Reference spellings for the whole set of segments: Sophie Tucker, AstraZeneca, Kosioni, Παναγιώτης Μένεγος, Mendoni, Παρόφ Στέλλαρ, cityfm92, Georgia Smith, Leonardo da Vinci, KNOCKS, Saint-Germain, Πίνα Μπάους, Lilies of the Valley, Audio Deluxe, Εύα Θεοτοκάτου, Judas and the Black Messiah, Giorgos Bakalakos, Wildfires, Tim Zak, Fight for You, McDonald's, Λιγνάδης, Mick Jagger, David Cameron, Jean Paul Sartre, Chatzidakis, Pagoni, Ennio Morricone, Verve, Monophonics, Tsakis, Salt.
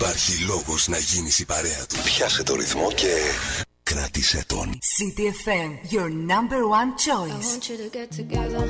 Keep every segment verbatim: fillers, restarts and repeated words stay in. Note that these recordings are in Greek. Υπάρχει λόγος να γίνεις η παρέα του. Πιάσε το ρυθμό και κράτησε τον. City εφ εμ, your number one choice. I want you to get together.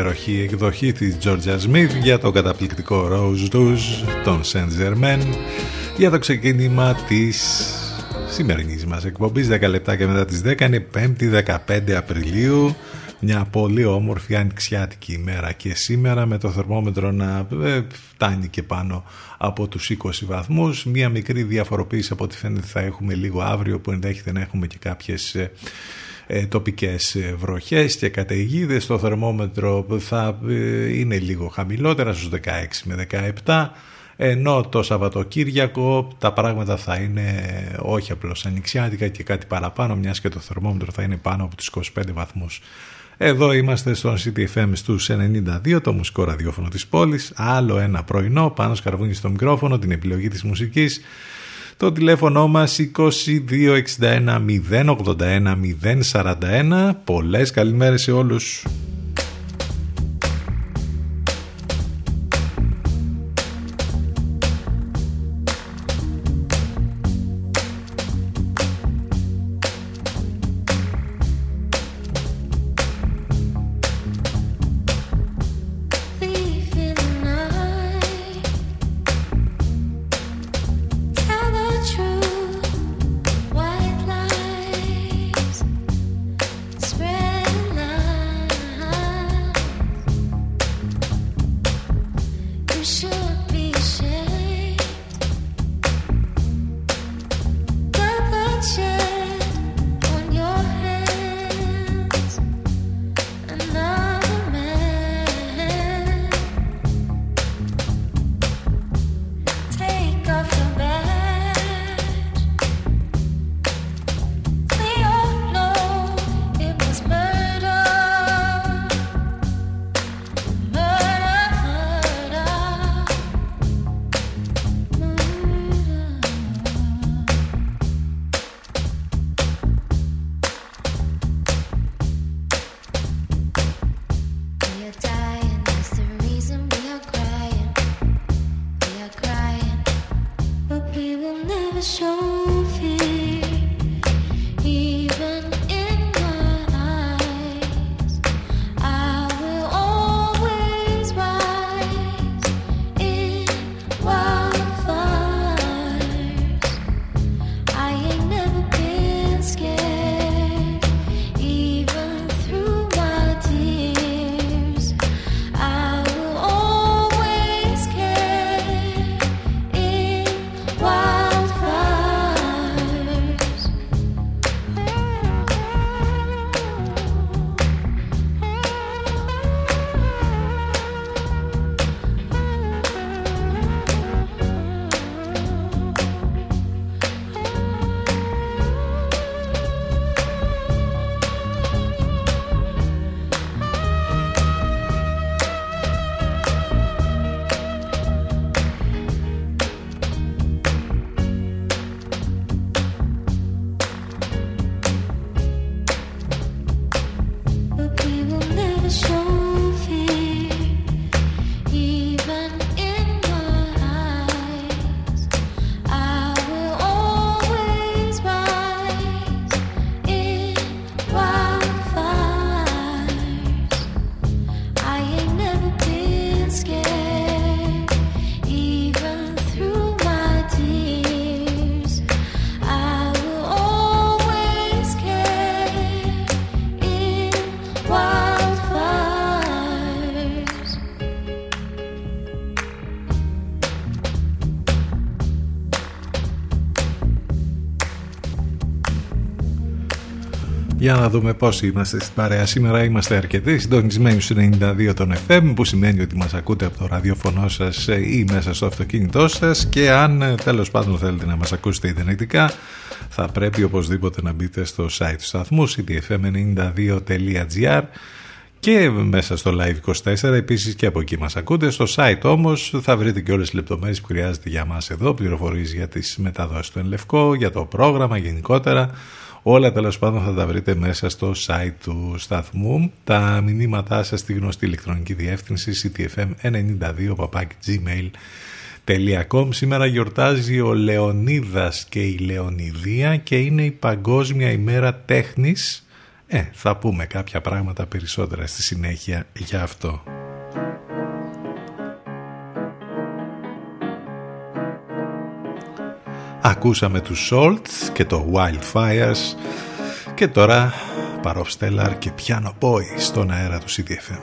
υπέροχη εκδοχή της Georgia Smith για το καταπληκτικό Rose Rouge των Saint-Germain για το ξεκίνημα της σημερινής μας εκπομπής. Δέκα λεπτά και μετά τις δέκα είναι πέμπτη δεκαπέντε Απριλίου. Μια πολύ όμορφη ανοιξιάτικη ημέρα και σήμερα, με το θερμόμετρο να φτάνει και πάνω από τους είκοσι βαθμούς. Μια μικρή διαφοροποίηση από ό,τι φαίνεται θα έχουμε λίγο αύριο, που ενδέχεται να έχουμε και κάποιες ε, τοπικές βροχές και καταιγίδες. Το θερμόμετρο θα ε, είναι λίγο χαμηλότερα, στους δεκαέξι με δεκαεπτά. Ενώ το Σαββατοκύριακο τα πράγματα θα είναι όχι απλώς ανοιξιάτικα και κάτι παραπάνω, μιας και το θερμόμετρο θα είναι πάνω από τους είκοσι πέντε βαθμούς. Εδώ είμαστε στον City εφ εμ στους ενενήντα δύο, το μουσικό ραδιόφωνο της πόλης. Άλλο ένα πρωινό, Πάνος Καρβούνης στο μικρόφωνο, την επιλογή της μουσικής. Το τηλέφωνο μας είκοσι δύο εξήντα ένα μηδέν ογδόντα ένα μηδέν σαράντα ένα. Πολλές καλημέρες σε όλους. Για να δούμε πόσοι είμαστε στην παρέα σήμερα. Είμαστε αρκετοί, συντονισμένοι στους ενενήντα δύο των εφ εμ, που σημαίνει ότι μας ακούτε από το ραδιοφωνό σας ή μέσα στο αυτοκίνητό σας, και αν τέλος πάντων θέλετε να μας ακούσετε ιντερνετικά, θα πρέπει οπωσδήποτε να μπείτε στο site του σταθμού σι τι εφ εμ ενενήντα δύο τελεία τζι άρ και μέσα στο live είκοσι τέσσερα επίσης, και από εκεί μας ακούτε. Στο site όμως θα βρείτε και όλες τις λεπτομέρειες που χρειάζεται για μας εδώ, πληροφορίες για τις μεταδόσεις του Εν Λευκώ, για το πρόγραμμα γενικότερα. Όλα τέλος πάντων θα τα βρείτε μέσα στο site του σταθμού. Τα μηνύματά σας στη γνωστή ηλεκτρονική διεύθυνση σι τι εφ εμ ενενήντα δύο παπάκι τζι μέιλ τελεία κομ. Σήμερα γιορτάζει ο Λεωνίδας και η Λεωνιδία και είναι η Παγκόσμια ημέρα τέχνης Ε, θα πούμε κάποια πράγματα περισσότερα στη συνέχεια για αυτό. Ακούσαμε τους Salt και το Wildfires και τώρα Παρόφ Στέλλαρ και Piano Boy στον αέρα του City εφ εμ.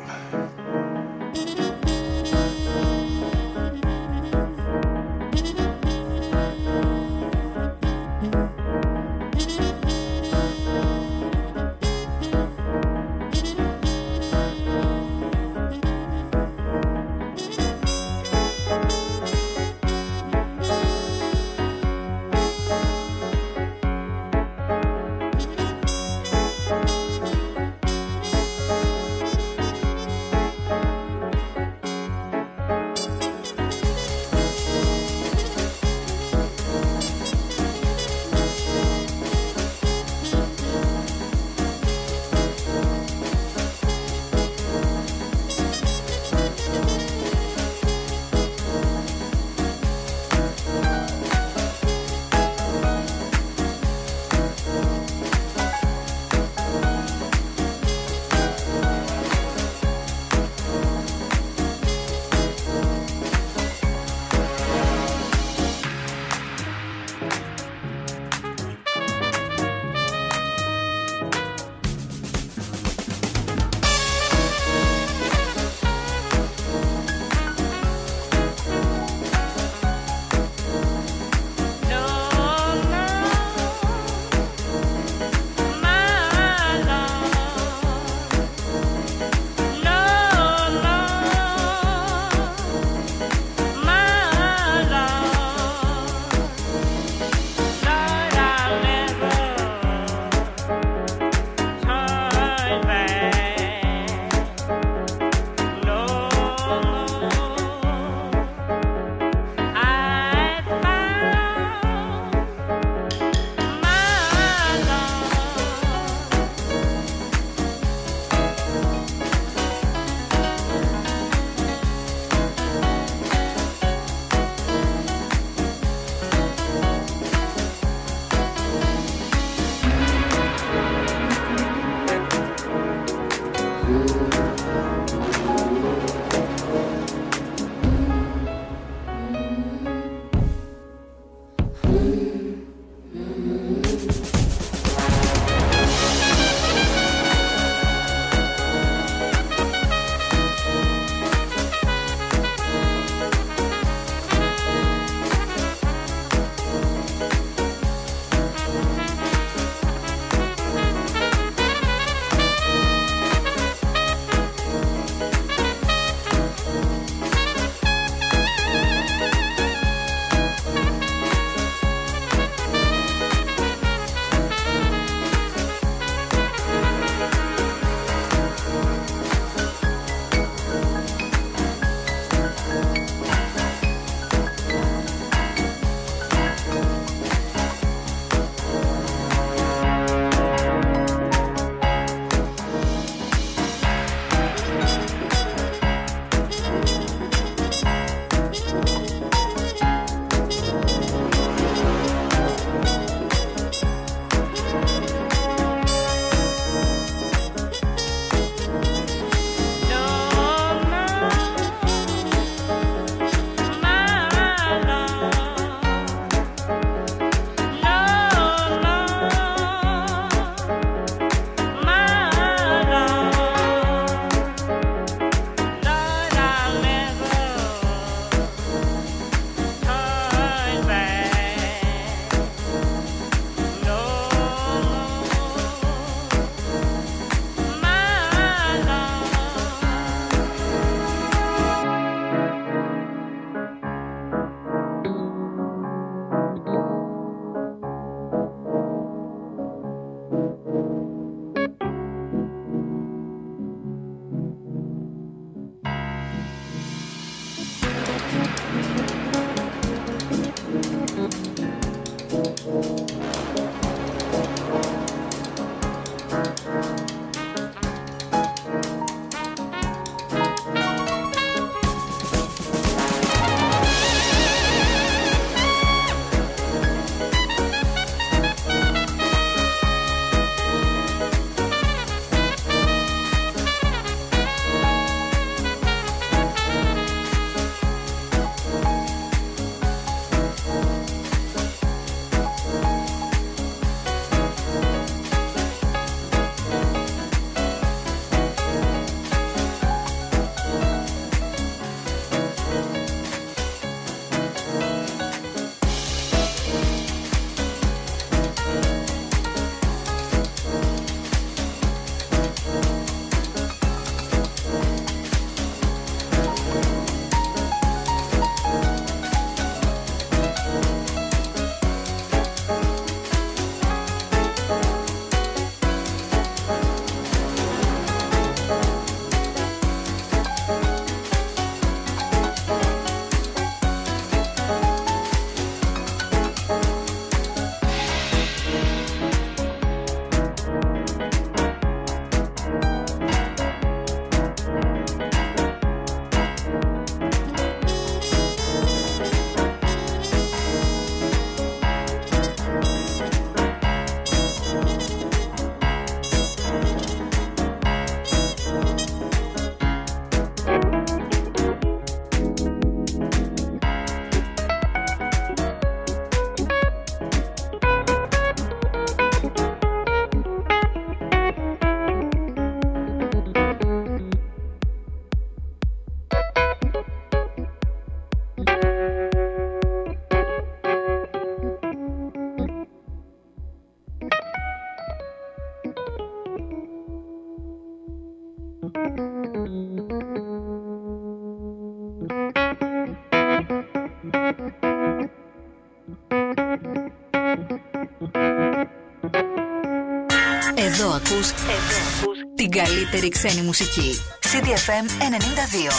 ακούς την καλύτερη ξένη μουσική. City εφ εμ ενενήντα δύο.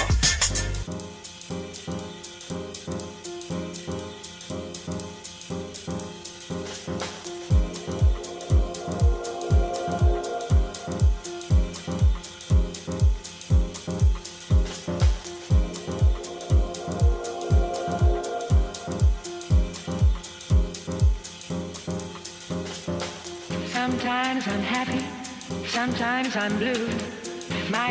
Sometimes I'm happy, sometimes I'm blue. My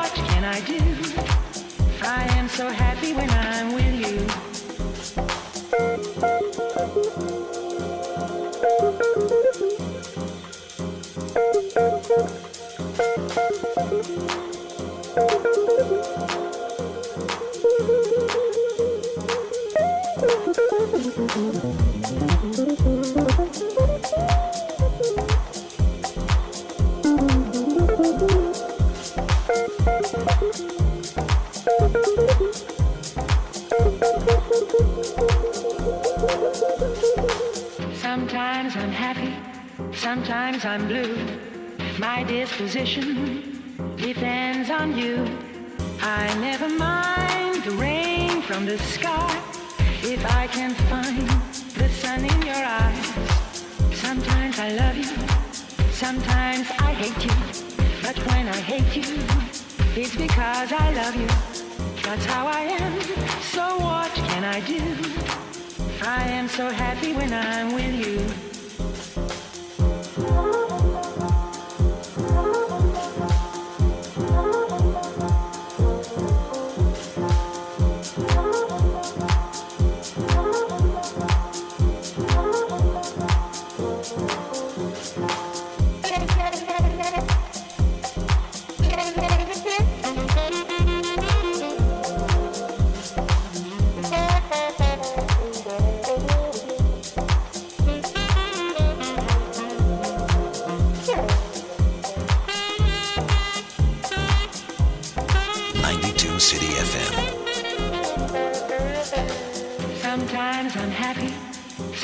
can I do? I am so happy when I'm with you. Sometimes I'm happy, sometimes I'm blue. My disposition depends on you. I never mind the rain from the sky if I can find the sun in your eyes. Sometimes I love you, sometimes I hate you. But when I hate you, it's because I love you. That's how I am. So what can I do? I am so happy when I'm with you.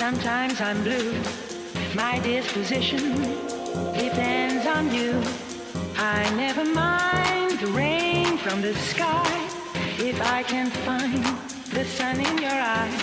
Sometimes I'm blue. My disposition depends on you. I never mind the rain from the sky if I can find the sun in your eyes.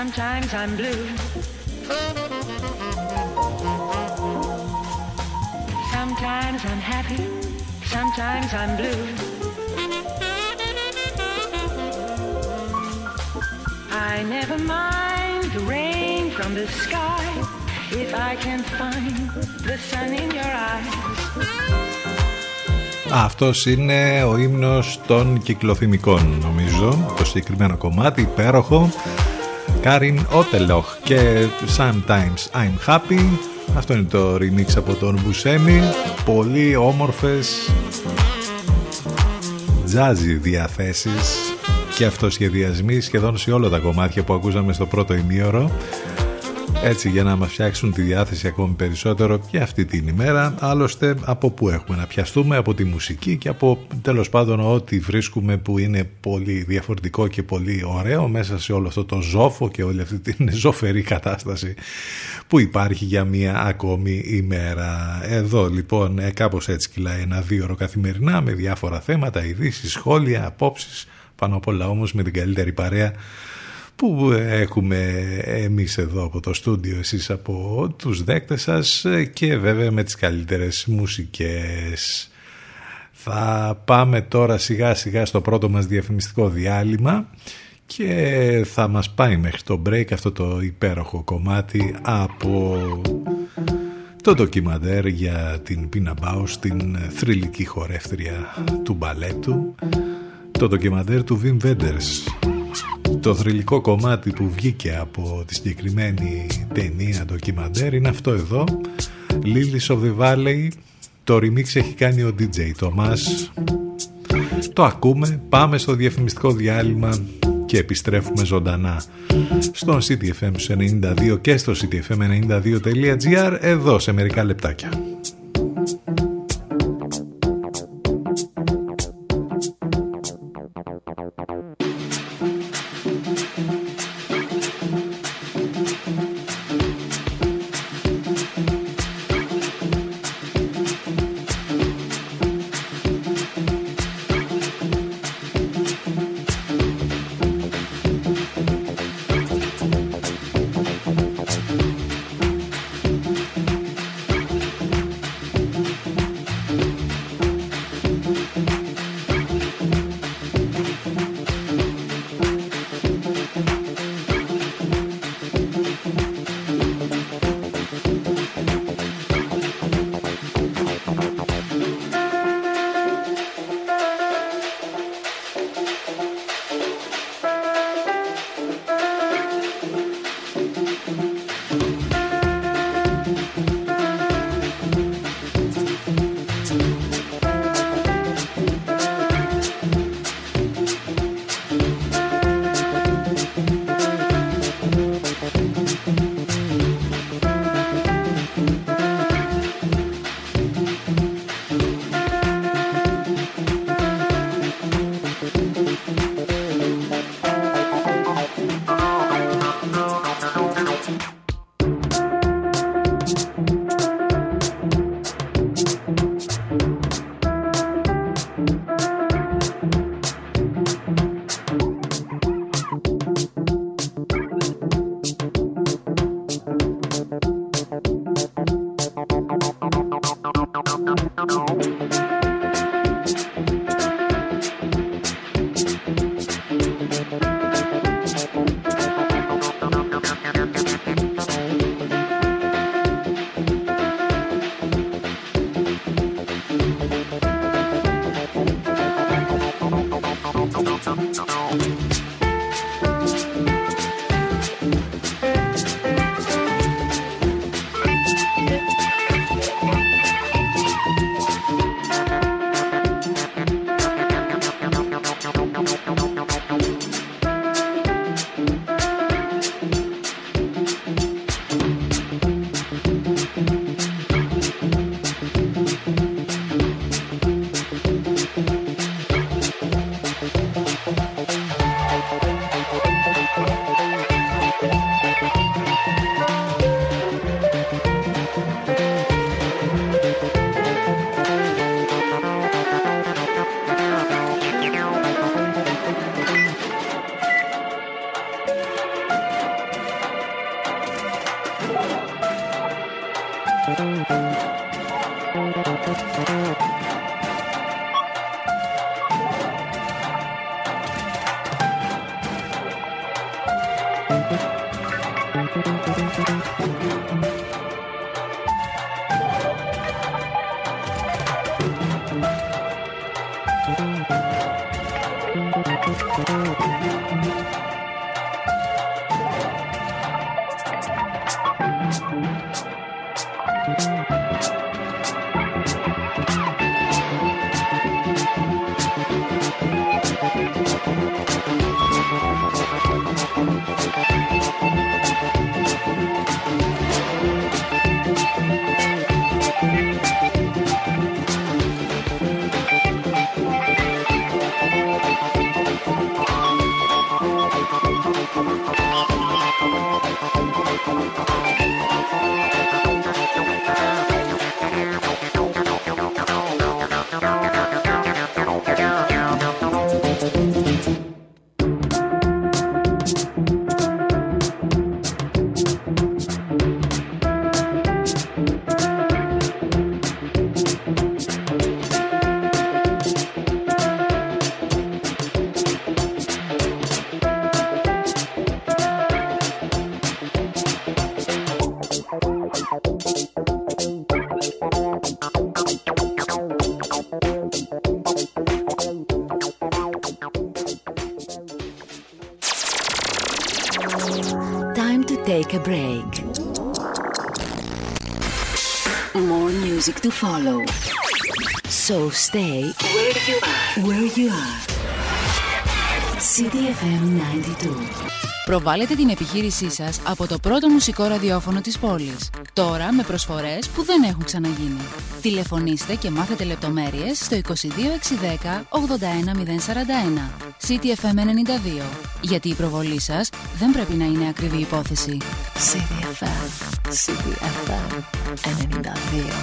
Sometimes I'm blue. Sometimes I'm happy. Sometimes I'm blue. I never mind the rain from the sky if I can find the sun in your eyes. Αυτός είναι ο ύμνος των κυκλοθυμικών, νομίζω. Το συγκεκριμένο κομμάτι, υπέροχο. Karin Oteloch και Sometimes I'm Happy. Αυτό είναι το remix από τον Bussemi. Πολύ όμορφες τζάζι διαθέσεις και αυτοσχεδιασμοί σχεδόν σε όλα τα κομμάτια που ακούσαμε στο πρώτο ημίωρο. Έτσι για να μας φτιάξουν τη διάθεση ακόμη περισσότερο και αυτή την ημέρα. Άλλωστε από πού έχουμε να πιαστούμε, από τη μουσική και από τέλος πάντων ό,τι βρίσκουμε που είναι πολύ διαφορετικό και πολύ ωραίο μέσα σε όλο αυτό το ζόφο και όλη αυτή την ζωφερή κατάσταση που υπάρχει για μία ακόμη ημέρα. Εδώ λοιπόν κάπως έτσι κυλάει ένα δίωρο καθημερινά με διάφορα θέματα, ειδήσεις, σχόλια, απόψεις, πάνω απ' όλα όμως με την καλύτερη παρέα που έχουμε εμείς εδώ από το στούντιο, εσείς από τους δέκτες σας, και βέβαια με τις καλύτερες μουσικές. Θα πάμε τώρα σιγά σιγά στο πρώτο μας διαφημιστικό διάλειμμα και θα μας πάει μέχρι το break αυτό το υπέροχο κομμάτι από το ντοκιμαντέρ για την Πίνα Μπάους, την θρυλική χορεύτρια του μπαλέτου, το ντοκιμαντέρ του Wim Wenders. Το θρυλικό κομμάτι που βγήκε από τη συγκεκριμένη ταινία ντοκιμαντέρ είναι αυτό εδώ, Lilies of the Valley. Το remix έχει κάνει ο ντι τζέι Thomas. Το ακούμε, πάμε στο διαφημιστικό διάλειμμα και επιστρέφουμε ζωντανά στον City εφ εμ ενενήντα δύο και στο cityfm92.gr εδώ σε μερικά λεπτάκια. Time to take a break. More music to follow. So stay where you are. Where you are. City εφ εμ ενενήντα δύο. Προβάλλετε την επιχείρησή σας από το πρώτο μουσικό ραδιόφωνο της πόλης. Τώρα με προσφορές που δεν έχουν ξαναγίνει. Τηλεφωνήστε και μάθετε λεπτομέρειες στο είκοσι δύο εξακόσια δέκα ογδόντα ένα μηδέν σαράντα ένα. City εφ εμ ενενήντα δύο. Γιατί η προβολή σας δεν πρέπει να είναι ακριβή υπόθεση. City εφ εμ, City εφ εμ ενενήντα δύο.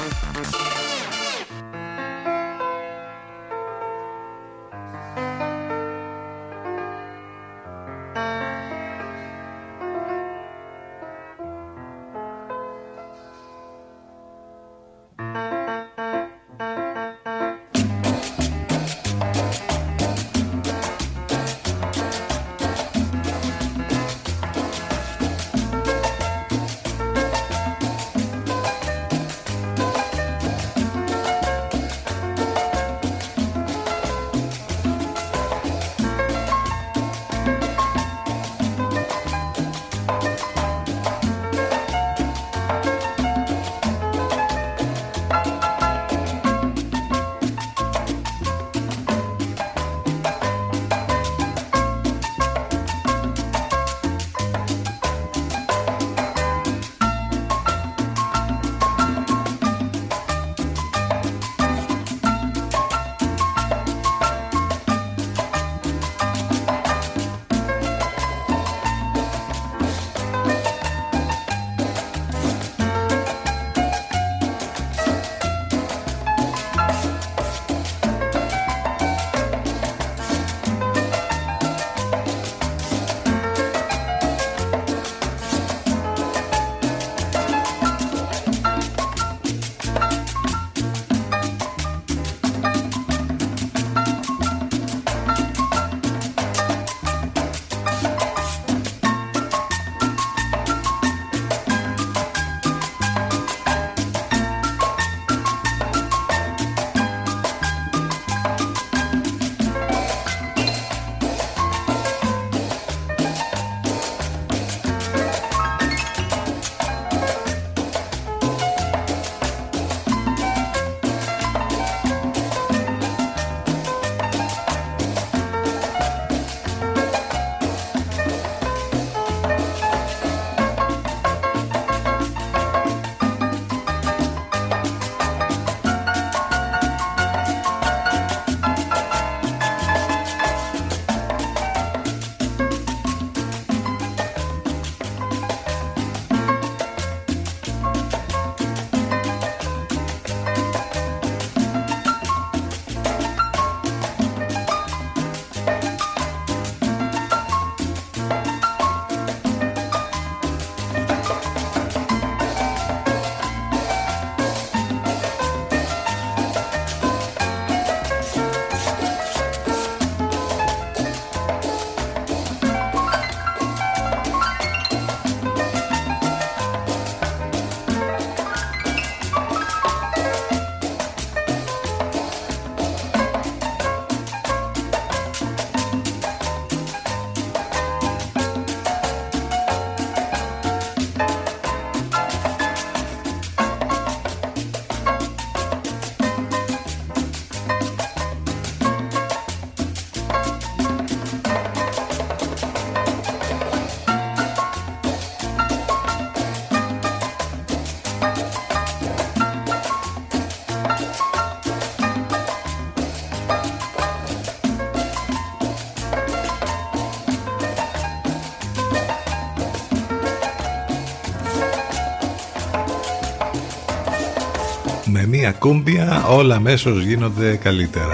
Μια κούμπια, όλα αμέσως γίνονται καλύτερα.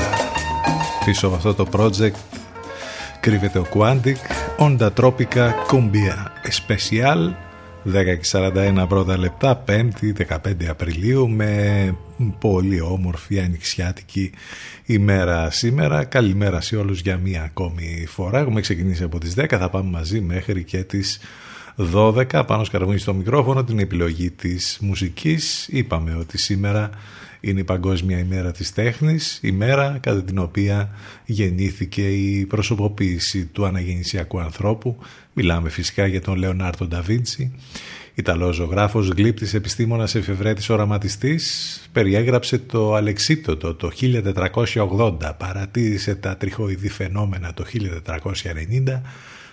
Πίσω από αυτό το project κρύβεται ο Quantic Onda Tropica Cumbia Especial. Δέκα και σαράντα ένα πρώτα λεπτά, πέμπτη δεκαπέντε Απριλίου, με πολύ όμορφη ανοιξιάτικη ημέρα σήμερα. Καλημέρα σε όλους για μία ακόμη φορά. Έχουμε ξεκινήσει από τις δέκα, θα πάμε μαζί μέχρι και τις δώδεκα. Πάνος Καρβούνης στο μικρόφωνο, την επιλογή της μουσικής. Είπαμε ότι σήμερα Είναι η Παγκόσμια ημέρα της τέχνης, ημέρα κατά την οποία γεννήθηκε η προσωποποίηση του αναγεννησιακού ανθρώπου. Μιλάμε φυσικά για τον Λεονάρντο ντα Βίντσι. Ιταλός ζωγράφος, γλύπτης, επιστήμονας, εφευρέτης, οραματιστής, περιέγραψε το Αλεξίπτωτο το χίλια τετρακόσια ογδόντα, παρατήρησε τα τριχοειδή φαινόμενα το χίλια τετρακόσια ενενήντα,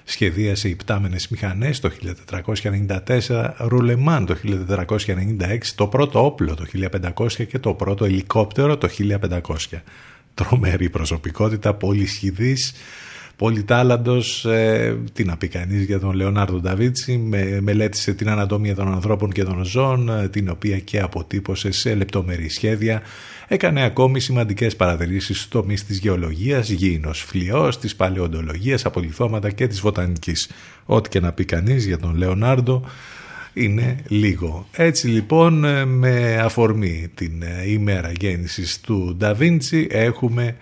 σχεδίασε οι πτάμενες μηχανές το χίλια τετρακόσια ενενήντα τέσσερα, ρουλεμάν το χίλια τετρακόσια ενενήντα έξι, το πρώτο όπλο το χίλια πεντακόσια και το πρώτο ελικόπτερο το χίλια πεντακόσια. Τρομερή προσωπικότητα, πολυσχηδής, πολυτάλαντος, ε, τι να πει κανείς για τον Λεονάρντο ντα Βίντσι. Με, μελέτησε την ανατομία των ανθρώπων και των ζώων, την οποία και αποτύπωσε σε λεπτομερή σχέδια. Έκανε ακόμη σημαντικές παρατηρήσεις στους τομείς της γεωλογίας, γήινος φλοιός, της παλαιοντολογίας, απολιθώματα και της βοτανικής. Ό,τι και να πει κανείς για τον Λεονάρντο είναι λίγο. Έτσι λοιπόν, με αφορμή την ημέρα γέννησης του ντα Βίντσι, έχουμε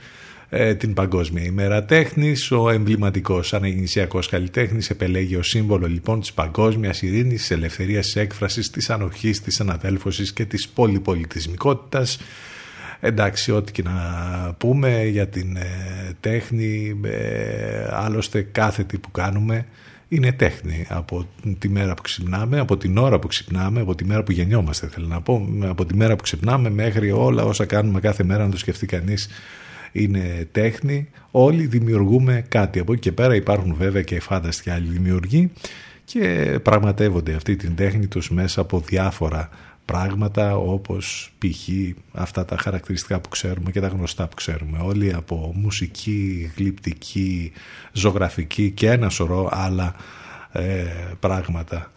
την Παγκόσμια ημέρα τέχνης. Ο εμβληματικός αναγεννησιακός καλλιτέχνης επελέγει ως σύμβολο λοιπόν της παγκόσμιας ειρήνης, της ελευθερίας, της έκφρασης, της ανοχής, της αναδέλφωσης και της πολυπολιτισμικότητας. Εντάξει, ό,τι και να πούμε για την ε, τέχνη, ε, άλλωστε κάθε τι που κάνουμε είναι τέχνη. Από τη μέρα που ξυπνάμε, από την ώρα που ξυπνάμε, από τη μέρα που γεννιόμαστε, θέλω να πω, από τη μέρα που ξυπνάμε μέχρι όλα όσα κάνουμε κάθε μέρα, να το σκεφτεί κανείς, είναι τέχνη. Όλοι δημιουργούμε κάτι. Από εκεί και πέρα υπάρχουν βέβαια και φάνταστοι άλλοι δημιουργοί και πραγματεύονται αυτή την τέχνη τους μέσα από διάφορα πράγματα, όπως π.χ. αυτά τα χαρακτηριστικά που ξέρουμε και τα γνωστά που ξέρουμε όλοι, από μουσική, γλυπτική, ζωγραφική και ένα σωρό άλλα ε, πράγματα.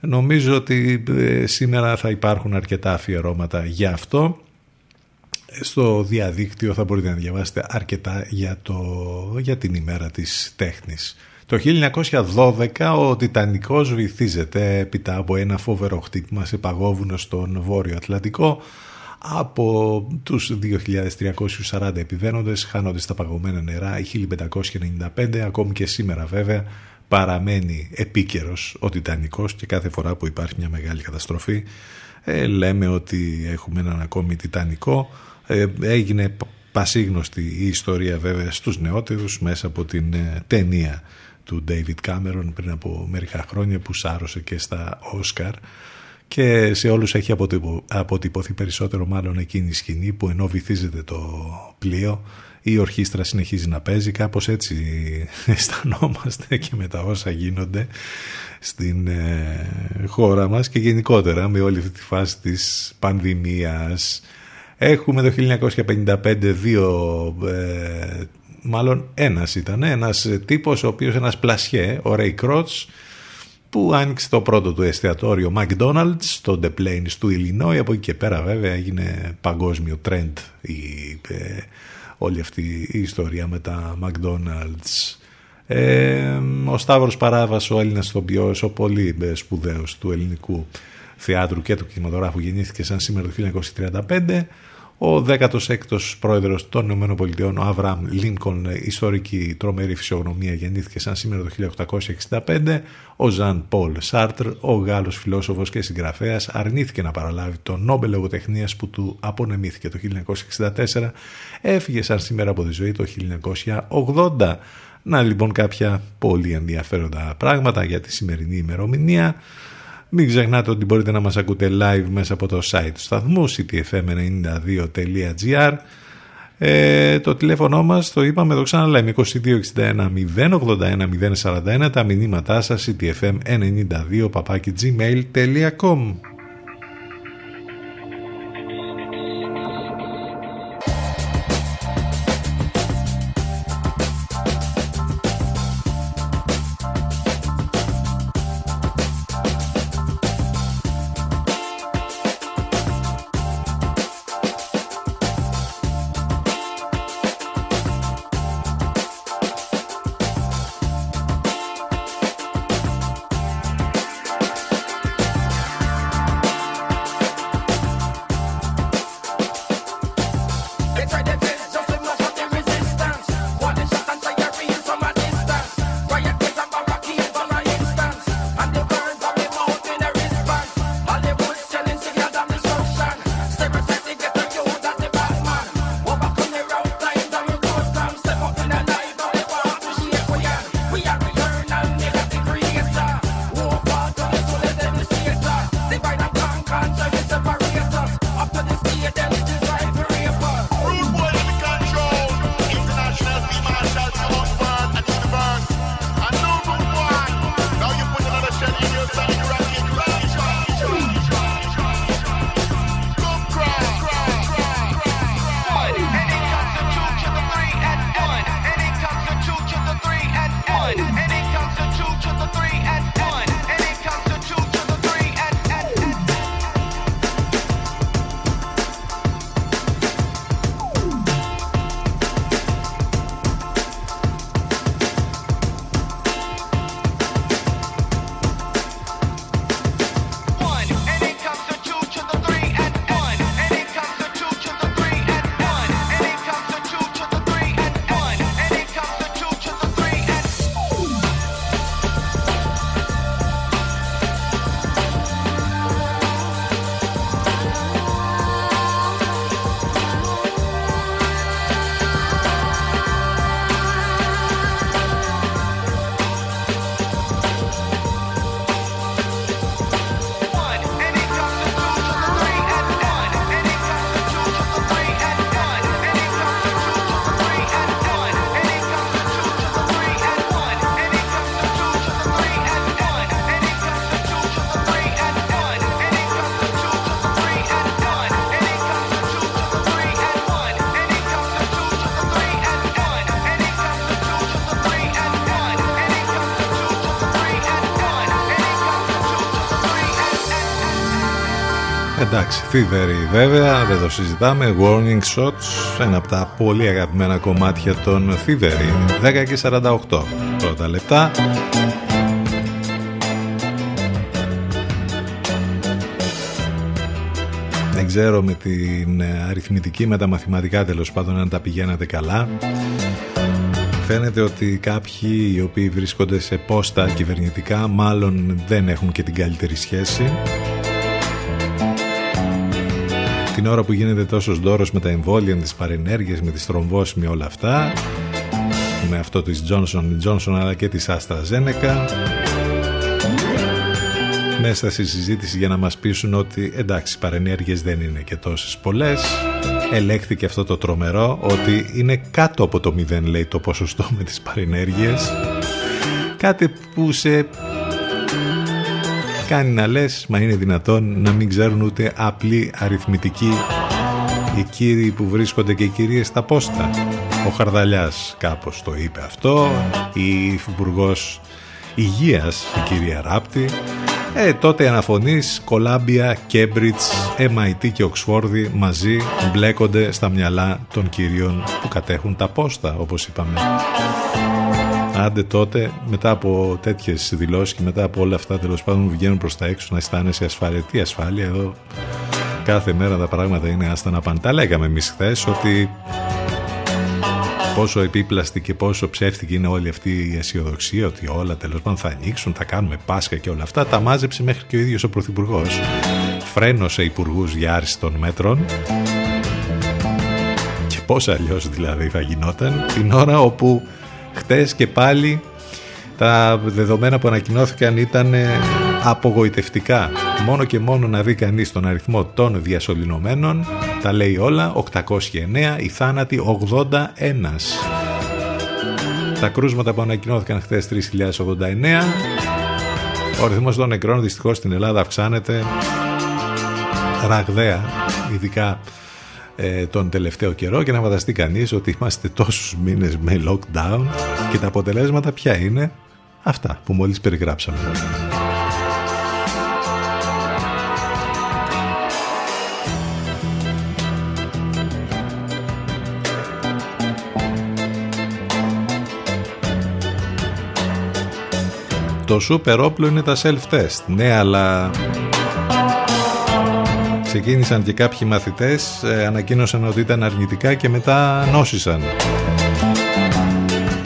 Νομίζω ότι ε, σήμερα θα υπάρχουν αρκετά αφιερώματα για αυτό. Στο διαδίκτυο θα μπορείτε να διαβάσετε αρκετά για, το, για την ημέρα της τέχνης. Το χίλια εννιακόσια δώδεκα ο Τιτανικός βυθίζεται έπειτα από ένα φοβερό χτύπημα σε παγόβουνο στον Βόρειο Ατλαντικό. Από τους δύο χιλιάδες τριακόσιους σαράντα επιβαίνοντες χάνονται στα παγωμένα νερά οι χίλια πεντακόσιοι ενενήντα πέντε. Ακόμη και σήμερα βέβαια παραμένει επίκαιρος ο Τιτανικός και κάθε φορά που υπάρχει μια μεγάλη καταστροφή ε, λέμε ότι έχουμε έναν ακόμη Τιτανικό. Έγινε πασίγνωστη η ιστορία βέβαια στους νεότερους μέσα από την ταινία του David Cameron πριν από μερικά χρόνια, που σάρωσε και στα Όσκαρ, και σε όλους έχει αποτυπω, αποτυπωθεί περισσότερο μάλλον εκείνη η σκηνή που ενώ βυθίζεται το πλοίο η ορχήστρα συνεχίζει να παίζει. Κάπως έτσι αισθανόμαστε και με τα όσα γίνονται στην ε, χώρα μας και γενικότερα με όλη αυτή τη φάση της πανδημίας. Έχουμε το χίλια εννιακόσια πενήντα πέντε δύο, ε, μάλλον ένας ήταν, ένας τύπος, ο οποίος, ένας πλασιέ, ο Ρέι Κρότς, που άνοιξε το πρώτο του εστιατόριο McDonald's στο Ντε Πλέινς του Ιλινόι. Από εκεί και πέρα βέβαια έγινε παγκόσμιο trend η, ε, όλη αυτή η ιστορία με τα McDonald's. Ε, ο Σταύρος Παράβας, ο Έλληνας ηθοποιός, ο πολύ ε, σπουδαίος του ελληνικού θεάτρου και του κινηματογράφου, γεννήθηκε σαν σήμερα το χίλια εννιακόσια τριάντα πέντε. Ο δέκατος έκτος πρόεδρος των ΗΠΑ, ο Αβραάμ Λίνκον, ιστορική τρομερή φυσιογνωμία, γεννήθηκε σαν σήμερα το χίλια οκτακόσια εξήντα πέντε. Ο Ζαν Πολ Σάρτρ, ο Γάλλος φιλόσοφος και συγγραφέας, αρνήθηκε να παραλάβει το Νόμπελ λογοτεχνίας που του απονεμήθηκε το χίλια εννιακόσια εξήντα τέσσερα. Έφυγε σαν σήμερα από τη ζωή το χίλια εννιακόσια ογδόντα. Να λοιπόν κάποια πολύ ενδιαφέροντα πράγματα για τη σημερινή ημερομηνία. Μην ξεχνάτε ότι μπορείτε να μας ακούτε live μέσα από το site του σταθμού σι τι εφ εμ ενενήντα δύο τελεία τζι αρ. ε, Το τηλέφωνο μας, το είπαμε, το ξαναλέμε, δύο δύο έξι ένα μηδέν οκτώ ένα μηδέν τέσσερα ένα. Τα μηνύματά σας σι τι εφ εμ ενενήντα δύο παπάκι τζι μέιλ τελεία κομ. εντάξει, Thivery βέβαια, δεν το συζητάμε. Warning Shots, ένα από τα πολύ αγαπημένα κομμάτια των Thivery. Δέκα και σαράντα οκτώ πρώτα λεπτά. Δεν ξέρω με την αριθμητική, με τα μαθηματικά τέλος πάντων, αν τα πηγαίνατε καλά. Φαίνεται ότι κάποιοι οι οποίοι βρίσκονται σε πόστα κυβερνητικά μάλλον δεν έχουν και την καλύτερη σχέση. Την ώρα που γίνεται τόσος ντόρος με τα εμβόλια, με τις παρενέργειες, με τις θρομβώσεις, με όλα αυτά, με αυτό της Johnson Johnson αλλά και της AstraZeneca, μέσα στη συζήτηση για να μας πείσουν ότι εντάξει, παρενέργειες δεν είναι και τόσες πολλές, ελέγχθηκε αυτό το τρομερό ότι είναι κάτω από το μηδέν, λέει, το ποσοστό με τις παρενέργειες. Κάτι που σε κάνει να λες, μα είναι δυνατόν να μην ξέρουν ούτε απλή αριθμητική οι κύριοι που βρίσκονται και οι κυρίες στα πόστα? Ο Χαρδαλιάς κάπως το είπε αυτό, η Υφυπουργός Υγείας, η κυρία Ράπτη. Ε, τότε αναφωνείς, Κολάμπια, Κέμπριτς, εμ άι τι και Οξφόρδη μαζί μπλέκονται στα μυαλά των κυρίων που κατέχουν τα πόστα, όπως είπαμε. Άντε τότε, μετά από τέτοιες δηλώσεις και μετά από όλα αυτά, τέλος πάντων, βγαίνουν προς τα έξω να αισθάνεσαι ασφάλεια. Τι ασφάλεια, εδώ κάθε μέρα τα πράγματα είναι άστα να πάνε. Τα λέγαμε εμείς χθες ότι πόσο επίπλαστη και πόσο ψεύτικη είναι όλη αυτή η αισιοδοξία ότι όλα τέλος πάντων θα ανοίξουν, θα κάνουμε Πάσχα και όλα αυτά. Τα μάζεψε μέχρι και ο ίδιος ο Πρωθυπουργός. Φρένωσε υπουργούς για άρση των μέτρων. Και πώς αλλιώς δηλαδή θα γινόταν, την ώρα όπου χτες και πάλι τα δεδομένα που ανακοινώθηκαν ήταν απογοητευτικά. Μόνο και μόνο να δει κανείς τον αριθμό των διασωληνωμένων, τα λέει όλα, οκτακόσια εννέα, οι θάνατοι ογδόντα ένα. Τα κρούσματα που ανακοινώθηκαν χθες τρεις χιλιάδες ογδόντα εννέα. Ο αριθμός των νεκρών δυστυχώς στην Ελλάδα αυξάνεται ραγδαία, ειδικά ε, τον τελευταίο καιρό, και να φανταστεί κανείς ότι είμαστε τόσους μήνες με lockdown και τα αποτελέσματα ποια είναι? Αυτά που μόλις περιγράψαμε. Το σούπερ όπλο είναι τα self-test. Ναι, αλλά ξεκίνησαν και κάποιοι μαθητές ε, ανακοίνωσαν ότι ήταν αρνητικά και μετά νόσησαν.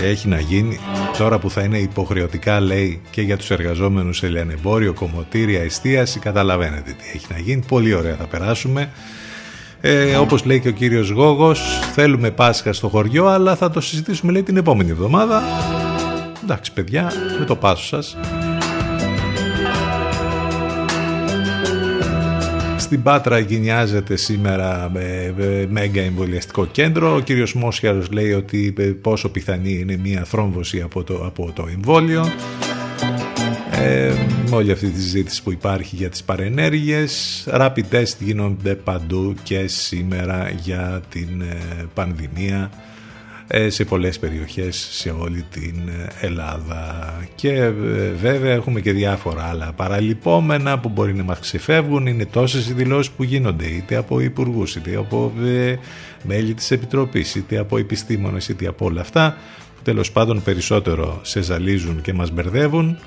Έχει να γίνει τώρα που θα είναι υποχρεωτικά, λέει, και για τους εργαζόμενους σε λιανεμπόριο, κομμωτήρια, εστίαση. Καταλαβαίνετε τι έχει να γίνει. Πολύ ωραία θα περάσουμε. Ε, όπως λέει και ο κύριος Γόγος, θέλουμε Πάσχα στο χωριό, αλλά θα το συζητήσουμε, λέει, την επόμενη εβδομάδα. Εντάξει παιδιά, με το πάσο σας. Στην Πάτρα γκινιάζεται σήμερα με μέγα εμβολιαστικό κέντρο. Ο κύριος Μόσχαρος λέει ότι πόσο πιθανή είναι μια θρόμβωση από το, από το εμβόλιο. Ε, με όλη αυτή τη συζήτηση που υπάρχει για τις παρενέργειες, rapid test γίνονται παντού και σήμερα για την ε, πανδημία σε πολλές περιοχές σε όλη την Ελλάδα. Και βέβαια έχουμε και διάφορα άλλα παραλυπόμενα που μπορεί να μας ξεφεύγουν. Είναι τόσες οι δηλώσεις που γίνονται, είτε από υπουργούς, είτε από μέλη της Επιτροπής, είτε από επιστήμονες, είτε από όλα αυτά, που τέλος πάντων περισσότερο σε ζαλίζουν και μας μπερδεύουν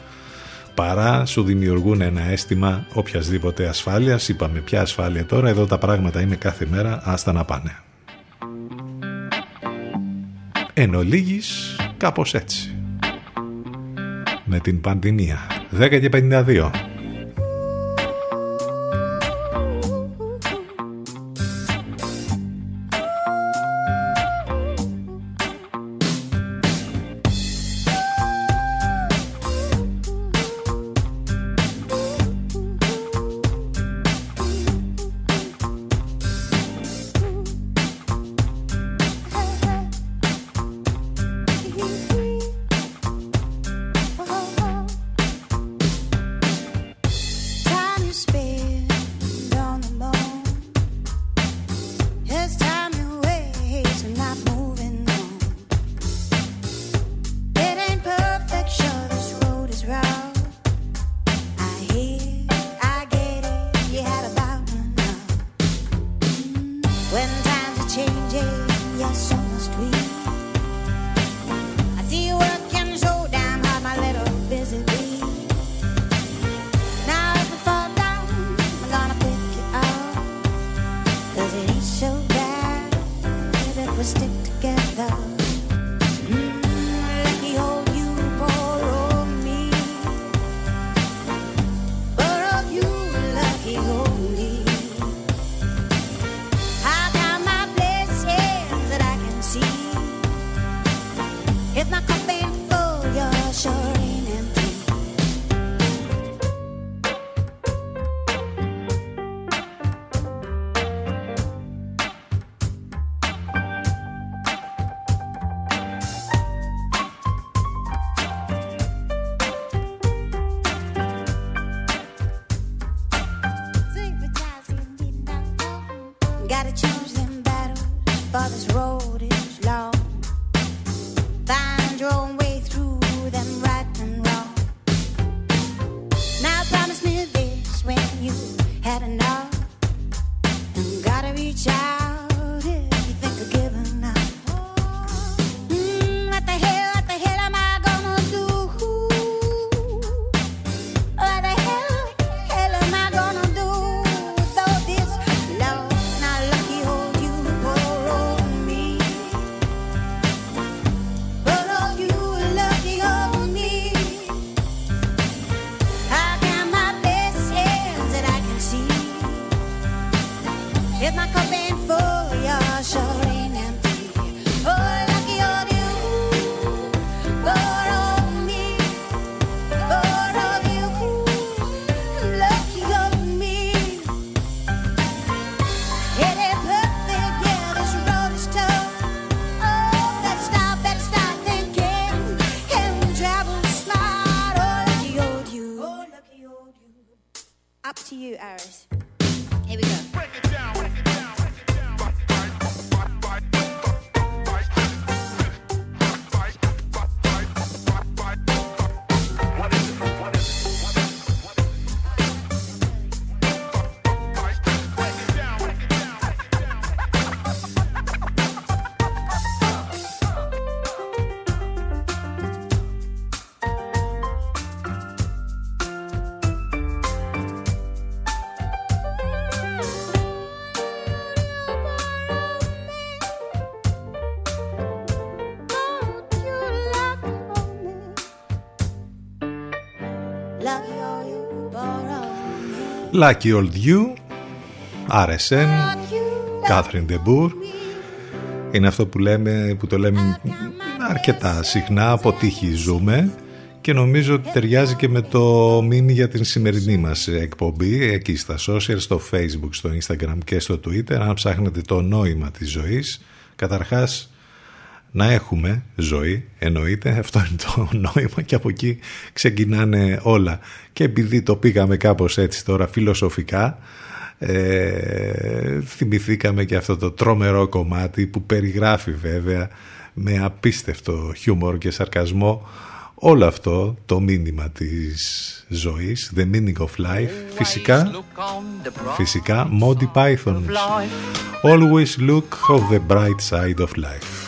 παρά σου δημιουργούν ένα αίσθημα οποιασδήποτε ασφάλειας. Είπαμε ποια ασφάλεια τώρα, εδώ τα πράγματα είναι κάθε μέρα άστα να πάνε. Εν ολίγης, κάπως έτσι. Με την πανδημία. δέκα και πενήντα δύο. If my cup ain't full, you're sure ain't empty. Lucky Old You, αρ ες εν, Catherine de Bourgh. Είναι αυτό που, λέμε, που το λέμε αρκετά συχνά, από τύχη ζούμε, και νομίζω ότι ταιριάζει και με το μήνυμα για την σημερινή μας εκπομπή. Εκεί στα social, στο Facebook, στο Instagram και στο Twitter, αν ψάχνετε το νόημα της ζωής. Καταρχάς να έχουμε ζωή, εννοείται, αυτό είναι το νόημα, και από εκεί ξεκινάνε όλα. Και επειδή το πήγαμε κάπως έτσι τώρα φιλοσοφικά, ε, θυμηθήκαμε και αυτό το τρομερό κομμάτι που περιγράφει βέβαια με απίστευτο χιούμορ και σαρκασμό όλο αυτό το μήνυμα της ζωής, the meaning of life. Φυσικά, φυσικά Monty Python, always look of the bright side of life.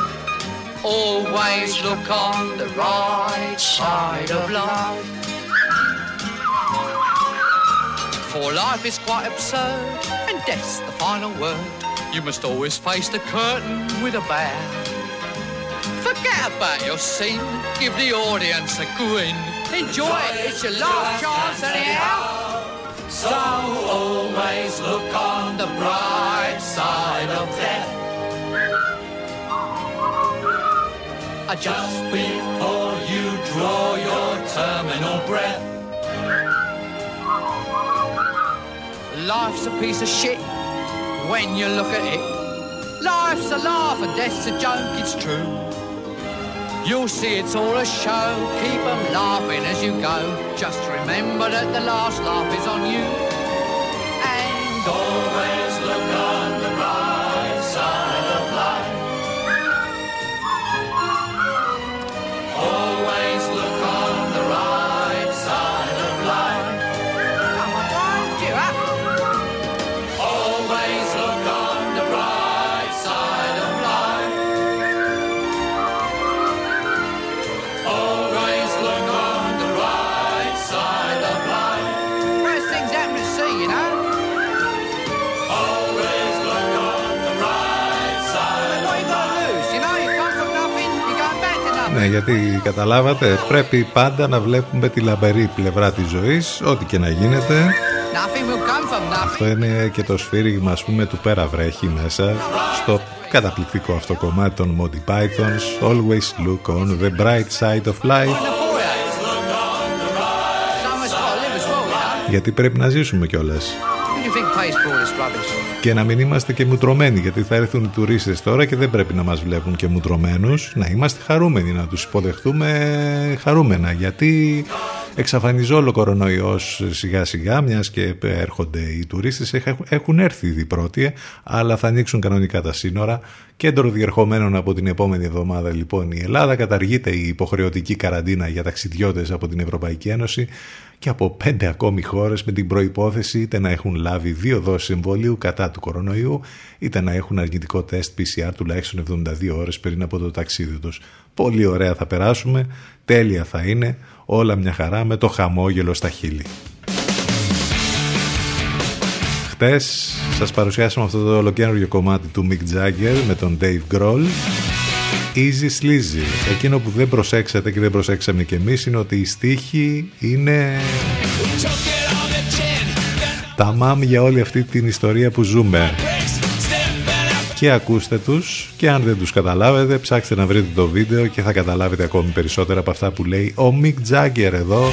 Always look on the right side of life. For life is quite absurd, and death's the final word. You must always face the curtain with a bow. Forget about your scene, give the audience a grin. Enjoy, Enjoy it, it's your last chance anyhow. So always look on the bright side of death. Just before you draw your terminal breath. Life's a piece of shit when you look at it. Life's a laugh and death's a joke, it's true. You'll see it's all a show, keep them laughing as you go. Just remember that the last laugh is on you. And always look on the bright side. Always look on the right side of life. Come on, don't give up. Always look on the right side of life. Ναι, γιατί καταλάβατε, πρέπει πάντα να βλέπουμε τη λαμπερή πλευρά της ζωής, ό,τι και να γίνεται. Αυτό είναι και το σφύριγμα, ας πούμε, του πέρα βρέχει μέσα στο καταπληκτικό αυτό κομμάτι των Monty Pythons, Always Look on the Bright Side of Life. Γιατί πρέπει να ζήσουμε κιόλας. Και να μην είμαστε και μουτρωμένοι, γιατί θα έρθουν οι τουρίστες τώρα και δεν πρέπει να μας βλέπουν και μουτρωμένους. Να είμαστε χαρούμενοι, να τους υποδεχτούμε χαρούμενα. Γιατί εξαφανιζό όλο ο κορονοϊός σιγά σιγά, μιας και έρχονται οι τουρίστες. Έχουν έρθει ήδη πρώτοι, αλλά θα ανοίξουν κανονικά τα σύνορα. Κέντρο διερχομένων από την επόμενη εβδομάδα λοιπόν η Ελλάδα. Καταργείται η υποχρεωτική καραντίνα για ταξιδιώτες από την Ευρωπαϊκή Ένωση και από πέντε ακόμη χώρες, με την προϋπόθεση είτε να έχουν λάβει δύο δόσεις εμβολίου κατά του κορονοϊού, είτε να έχουν αρνητικό τεστ πι σι αρ τουλάχιστον εβδομήντα δύο ώρες πριν από το ταξίδι τους. Πολύ ωραία θα περάσουμε, τέλεια θα είναι, όλα μια χαρά με το χαμόγελο στα χείλη. Χτες σας παρουσιάσαμε αυτό το ολοκαίνουργιο κομμάτι του Mick Jagger με τον Dave Grohl. Easy sleazy. Εκείνο που δεν προσέξατε και δεν προσέξαμε κι εμείς είναι ότι οι στίχοι είναι τα μάμ για όλη αυτή την ιστορία που ζούμε. Και ακούστε τους, και αν δεν τους καταλάβετε ψάξτε να βρείτε το βίντεο και θα καταλάβετε ακόμη περισσότερα από αυτά που λέει ο Mick Jagger εδώ.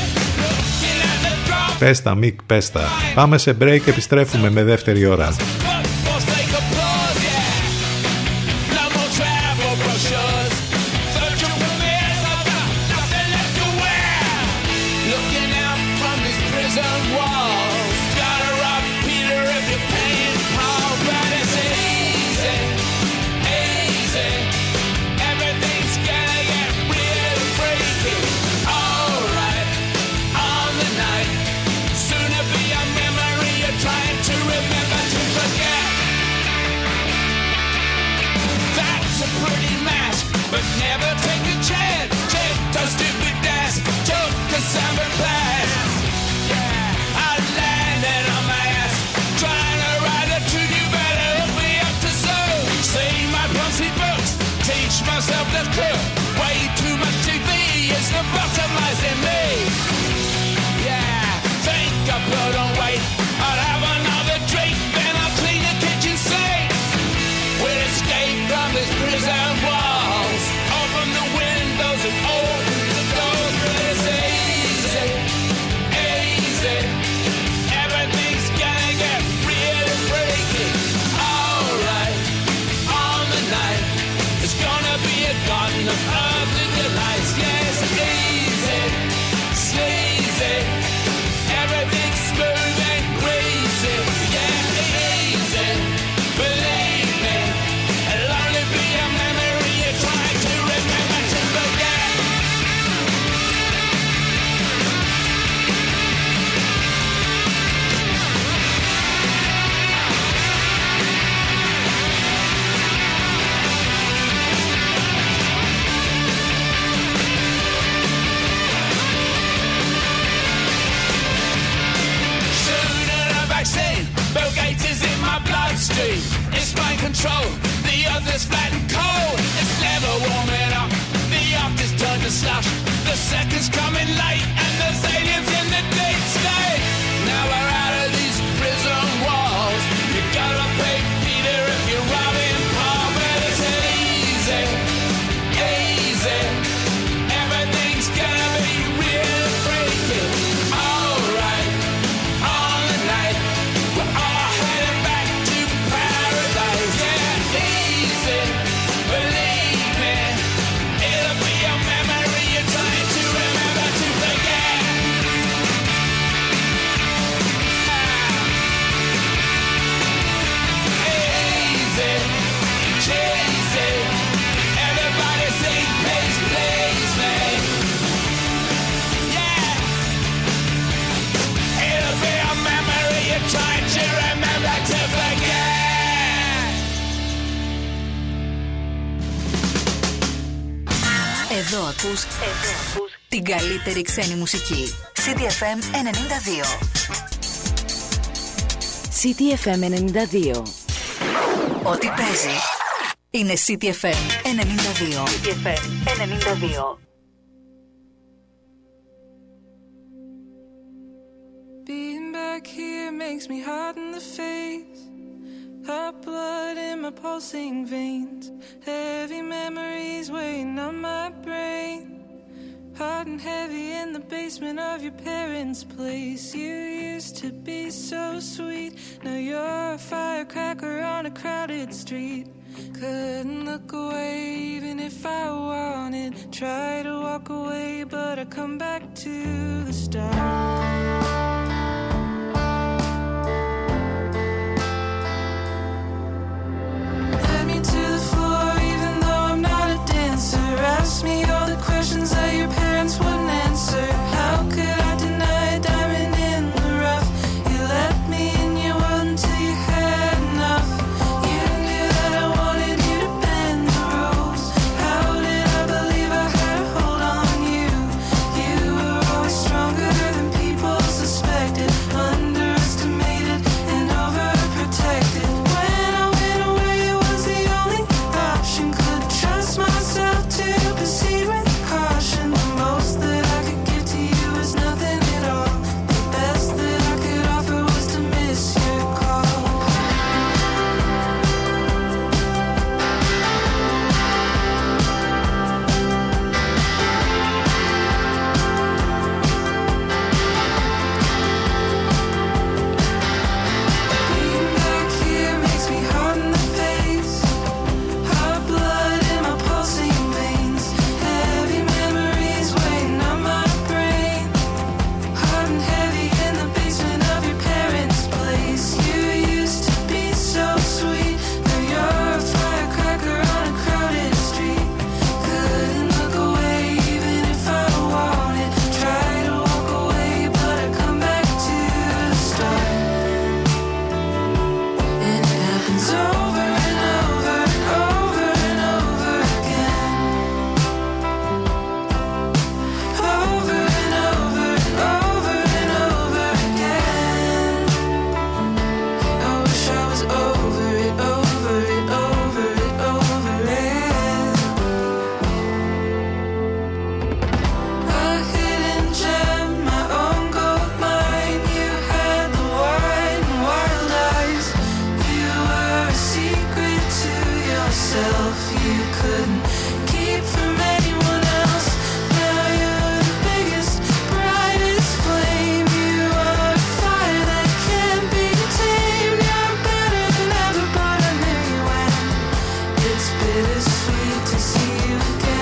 Πες τα Mick, πες τα. Πάμε σε break, επιστρέφουμε με δεύτερη ώρα. Εδώ ακούς, εδώ ακούς την καλύτερη ξένη μουσική. City εφ εμ ενενήντα δύο. City εφ εμ ενενήντα δύο. Ό,τι παίζει Είναι City εφ εμ ενενήντα δύο. City εφ εμ ενενήντα δύο. Being back here makes me hot in the face. Hot blood in my pulsing veins. Heavy memories weighing on my brain. Hot and heavy in the basement of your parents' place. You used to be so sweet. Now you're a firecracker on a crowded street. Couldn't look away even if I wanted. Try to walk away but I come back to the start. Ask me all the questions that your parents wouldn't answer. How could I deny a diamond in the rough? You left me in your world until you had enough. You knew that I wanted you to bend the rules. How did I believe I had a hold on you? You were always stronger than people suspected, underestimated and overprotected. When I went away, it was the only option. Could trust myself to proceed with caution. The most that I could give to you was nothing at all. The best that I could offer was to miss your call. Being back here makes me hot in the face. Hot blood in my pulsing veins. Heavy memories weighing on my brain. Hot and heavy in the basement of your parents' place. You used to be so sweet. Now you're a firecracker on a crowded street. Couldn't look away even if I wanted. Try to walk away but I come back to the start. And it happens over and over and over and over again. Over and over and over and over again. I wish I was over it, over it, over it, over it. A hidden gem, my own gold mine. You had the wine, wild eyes. You were a secret to yourself. You couldn't keep from anyone else. Now you're the biggest, brightest flame. You are a fire that can't be tamed. You're better than ever, but I knew you when. It's bittersweet to see you again.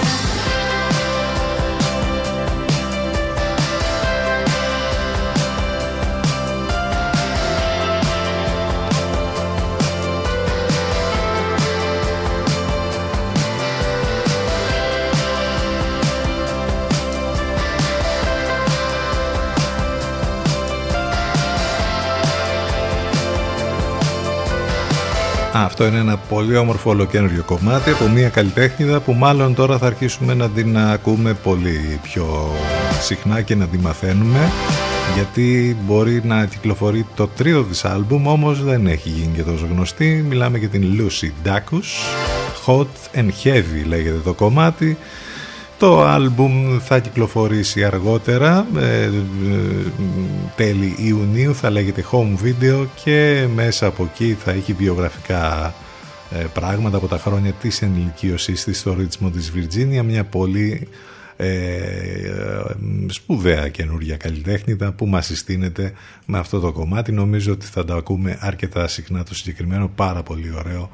Αυτό είναι ένα πολύ όμορφο ολοκένουργιο κομμάτι από μια καλλιτέχνηδα που μάλλον τώρα θα αρχίσουμε να την ακούμε πολύ πιο συχνά και να τη μαθαίνουμε, γιατί μπορεί να κυκλοφορεί το τρίτο της άλμπουμ, όμως δεν έχει γίνει και τόσο γνωστή. Μιλάμε για την Lucy Dacus, Hot and Heavy λέγεται το κομμάτι. Το άλμπουμ θα κυκλοφορήσει αργότερα, ε, τέλη Ιουνίου, θα λέγεται Home Video και μέσα από εκεί θα έχει βιογραφικά ε, πράγματα από τα χρόνια της ενηλικίωσης της στο Ρίτσμοντ της Βιρτζίνια, μια πολύ ε, σπουδαία καινούργια καλλιτέχνητα που μας συστήνεται με αυτό το κομμάτι. Νομίζω ότι θα τα ακούμε αρκετά συχνά το συγκεκριμένο πάρα πολύ ωραίο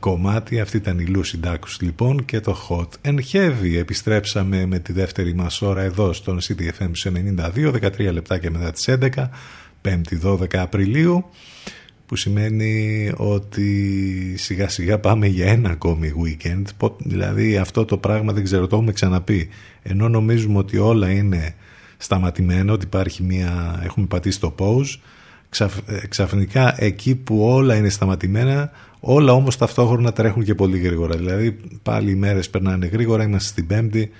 κομμάτι. Αυτή ήταν η Lucy Dacus λοιπόν και το Hot and Heavy. Επιστρέψαμε με τη δεύτερη μας ώρα εδώ στον City εφ εμ ενενήντα δύο, δεκατρία λεπτά και μετά τις έντεκα, πέμπτη δώδεκα Απριλίου, που σημαίνει ότι σιγά σιγά πάμε για ένα ακόμη weekend. Δηλαδή αυτό το πράγμα δεν ξέρω, το έχουμε ξαναπεί, ενώ νομίζουμε ότι όλα είναι σταματημένα, ότι υπάρχει μια, έχουμε πατήσει το pause. Ξαφ... ξαφνικά εκεί που όλα είναι σταματημένα, όλα όμως ταυτόχρονα τρέχουν και πολύ γρήγορα. Δηλαδή πάλι οι μέρες περνάνε γρήγορα, είμαστε στην Πέμπτη,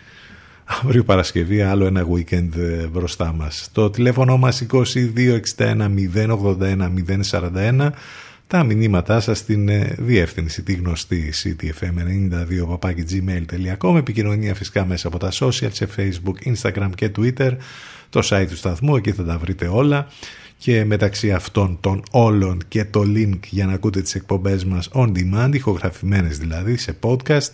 αύριο Παρασκευή, άλλο ένα weekend μπροστά μας. Το τηλέφωνο μας είκοσι δύο εξήντα ένα μηδέν ογδόντα ένα μηδέν σαράντα ένα, τα μηνύματά σας στην διεύθυνση τη γνωστή σι τι εφ εμ ενενήντα δύο παπάκι τζι μέιλ τελεία κομ. Επικοινωνία φυσικά μέσα από τα social, σε Facebook, Instagram και Twitter, το site του σταθμού, εκεί θα τα βρείτε όλα. Και μεταξύ αυτών των όλων και το link για να ακούτε τις εκπομπές μας on demand, ηχογραφημένες δηλαδή, σε podcast.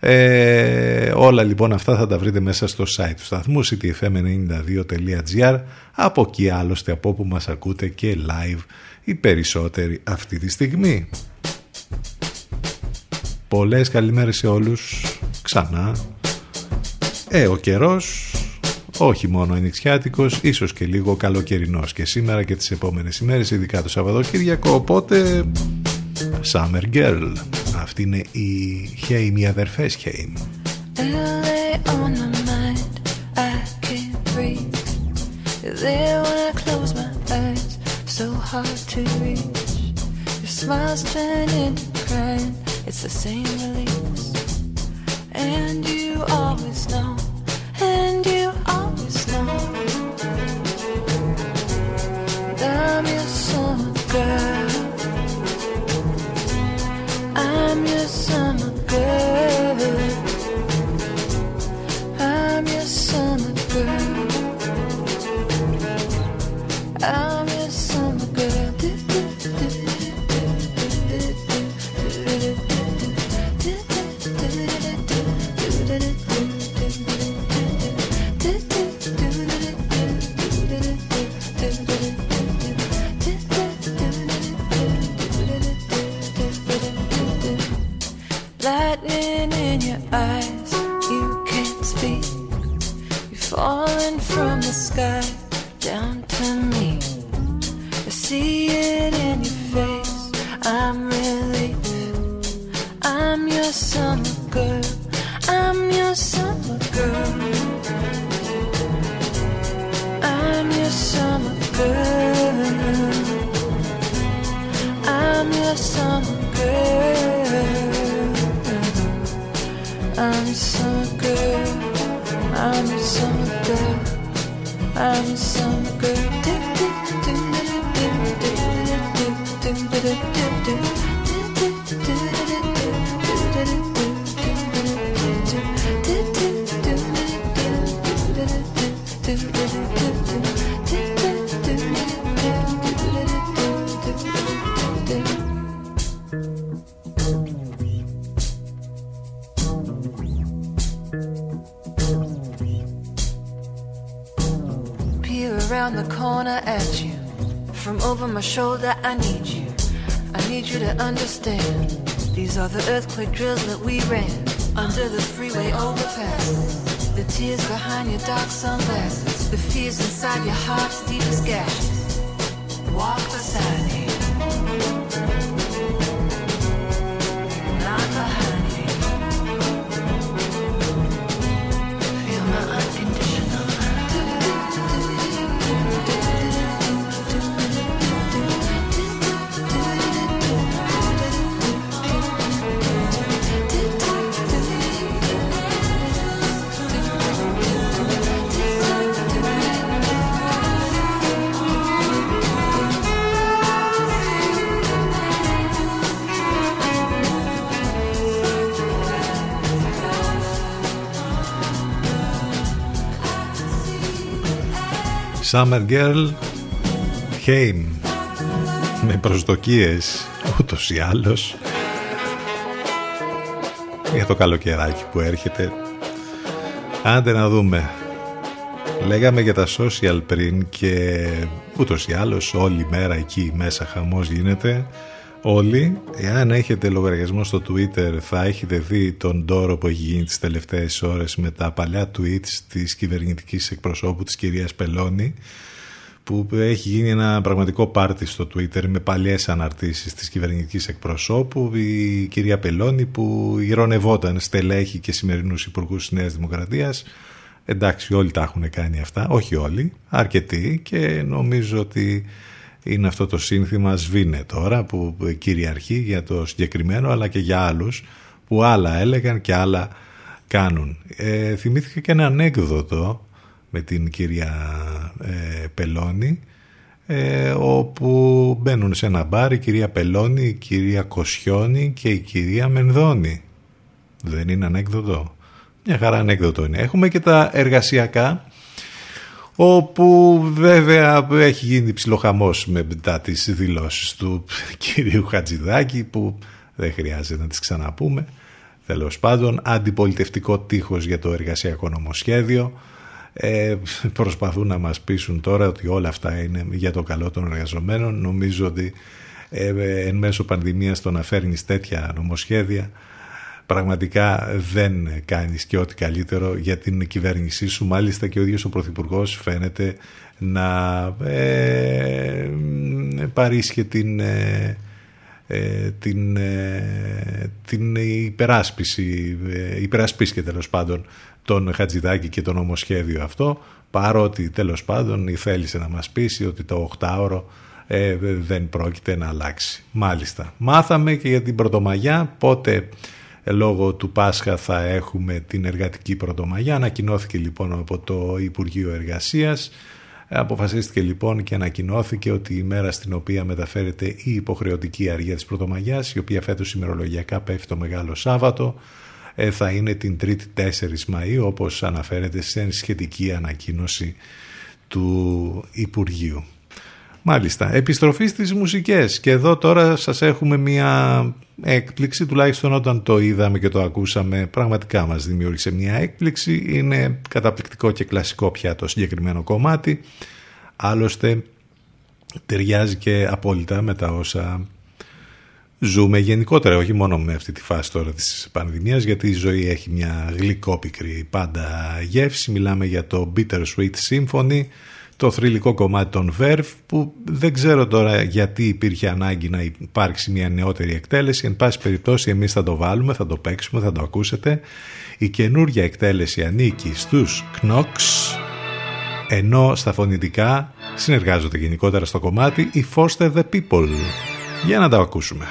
Ε, όλα λοιπόν αυτά θα τα βρείτε μέσα στο site του σταθμού σι τι εφ εμ ενενήντα δύο τελεία τζι αρ. Από εκεί άλλωστε από όπου μας ακούτε και live οι περισσότεροι αυτή τη στιγμή. Πολλές καλημέρες σε όλους ξανά. Ε, ο καιρός όχι μόνο ενοιξιάτικος, ίσως και λίγο καλοκαιρινός και σήμερα και τις επόμενες ημέρες, ειδικά το Σαββατοκύριακο, οπότε Summer Girl. Αυτή είναι η Χέιμ, οι αδερφές Χέιμ. And you always know I'm your summer girl, I'm your summer girl, I'm your summer girl, I'm your summer girl. Lightning in your eyes, you can't speak. You're falling from the sky down to me. I see it in your face, I'm relieved. I'm your summer girl, I'm your summer girl, I'm your summer girl, I'm your summer girl. I'm a summer girl, I'm a summer girl, I'm a summer girl. Around the corner at you, from over my shoulder I need you, I need you to understand. These are the earthquake drills that we ran under the freeway overpasses. The tears behind your dark sunglasses, the fears inside your heart's deepest gashes. Walk beside me, not behind me. Feel my unconditional. Summer Girl, Heim, με προσδοκίες ούτως ή άλλως για το καλοκαιράκι που έρχεται. Άντε να δούμε. Λέγαμε για τα social πριν και ούτως ή άλλως όλη μέρα εκεί μέσα χαμός γίνεται. Όλοι, εάν έχετε λογαριασμό στο Twitter, θα έχετε δει τον τόρο που έχει γίνει τις τελευταίες ώρες με τα παλιά tweets της κυβερνητικής εκπροσώπου της κυρίας Πελώνη, που έχει γίνει ένα πραγματικό πάρτι στο Twitter με παλιές αναρτήσεις της κυβερνητικής εκπροσώπου. Η κυρία Πελώνη που ηρωνευόταν στελέχη και σημερινούς υπουργούς της Νέας Δημοκρατίας. Εντάξει, όλοι τα έχουν κάνει αυτά, όχι όλοι, αρκετοί, και νομίζω ότι είναι αυτό το σύνθημα σβήνε τώρα που κυριαρχεί για το συγκεκριμένο αλλά και για άλλους που άλλα έλεγαν και άλλα κάνουν. Ε, θυμήθηκα και ένα ανέκδοτο με την κυρία ε, Πελώνη ε, όπου μπαίνουν σε ένα μπάρ η κυρία Πελώνη, η κυρία Κοσιόνη και η κυρία Μενδώνη. Δεν είναι ανέκδοτο? Μια χαρά ανέκδοτο είναι. Έχουμε και τα εργασιακά, όπου βέβαια έχει γίνει ψιλοχαμός μετά τις δηλώσεις του κυρίου Χατζηδάκη, που δεν χρειάζεται να τις ξαναπούμε. Τέλος πάντων, αντιπολιτευτικό τείχος για το εργασιακό νομοσχέδιο. Ε, προσπαθούν να μας πείσουν τώρα ότι όλα αυτά είναι για το καλό των εργαζομένων. Νομίζω ότι ε, ε, εν μέσω πανδημίας το να φέρνεις τέτοια νομοσχέδια πραγματικά δεν κάνεις και ό,τι καλύτερο για την κυβέρνησή σου. Μάλιστα και ο ίδιος ο Πρωθυπουργός φαίνεται να ε, παρίσχε την... Ε, Την, την υπεράσπιση, υπερασπίσκε τέλος πάντων τον Χατζηδάκη και το νομοσχέδιο αυτό, παρότι τέλος πάντων θέλησε να μας πείσει ότι το οκτάωρο ε, δεν πρόκειται να αλλάξει. Μάλιστα. Μάθαμε και για την Πρωτομαγιά, πότε λόγω του Πάσχα θα έχουμε την εργατική Πρωτομαγιά. Ανακοινώθηκε λοιπόν από το Υπουργείο Εργασίας. Αποφασίστηκε λοιπόν και ανακοινώθηκε ότι η μέρα στην οποία μεταφέρεται η υποχρεωτική αργία της Πρωτομαγιάς, η οποία φέτος ημερολογιακά πέφτει το Μεγάλο Σάββατο, θα είναι την τρίτη τέσσερις Μαΐου, όπως αναφέρεται σε σχετική ανακοίνωση του Υπουργείου. Μάλιστα, επιστροφή στις μουσικές, και εδώ τώρα σας έχουμε μια έκπληξη, τουλάχιστον όταν το είδαμε και το ακούσαμε πραγματικά μας δημιούργησε μια έκπληξη. Είναι καταπληκτικό και κλασικό πια το συγκεκριμένο κομμάτι, άλλωστε ταιριάζει και απόλυτα με τα όσα ζούμε γενικότερα, όχι μόνο με αυτή τη φάση τώρα της πανδημίας, γιατί η ζωή έχει μια γλυκόπικρη πάντα γεύση. Μιλάμε για το Bitter Sweet Symphony, το θρυλικό κομμάτι των Verve, που δεν ξέρω τώρα γιατί υπήρχε ανάγκη να υπάρξει μια νεότερη εκτέλεση. Εν πάση περιπτώσει εμείς θα το βάλουμε, θα το παίξουμε, θα το ακούσετε. Η καινούργια εκτέλεση ανήκει στους KNOCKS, ενώ στα φωνητικά συνεργάζονται γενικότερα στο κομμάτι οι Foster the People. Για να τα ακούσουμε.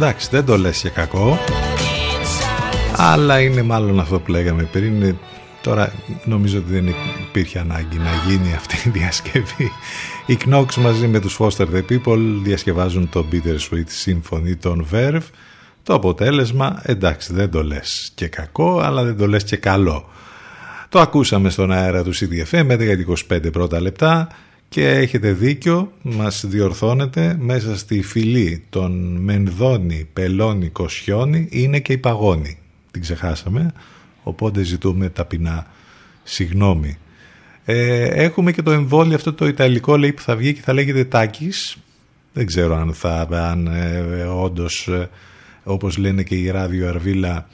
εντάξει, δεν το λες για κακό, αλλά είναι μάλλον αυτό που λέγαμε πριν. Τώρα νομίζω ότι δεν υπήρχε ανάγκη να γίνει αυτή η διασκευή. Οι KNOCKS μαζί με τους Foster the People διασκευάζουν το Bitter Sweet Symphony των Verve. Το αποτέλεσμα, εντάξει, δεν το λες και κακό, αλλά δεν το λες και καλό. Το ακούσαμε στον αέρα του City εφ εμ με δέκα εικοσιπέντε πρώτα λεπτά και έχετε δίκιο, μας διορθώνετε, μέσα στη φυλή των Μενδώνη, Πελώνη, Κοσιώνη είναι και η Παγώνη. Την ξεχάσαμε, οπότε ζητούμε ταπεινά συγγνώμη. Ε, έχουμε και το εμβόλιο αυτό το ιταλικό, λέει, που θα βγει και θα λέγεται Τάκης. Δεν ξέρω αν θα, αν ε, ε, όντως, ε, όπως λένε και η Ράδιο Αρβίλα,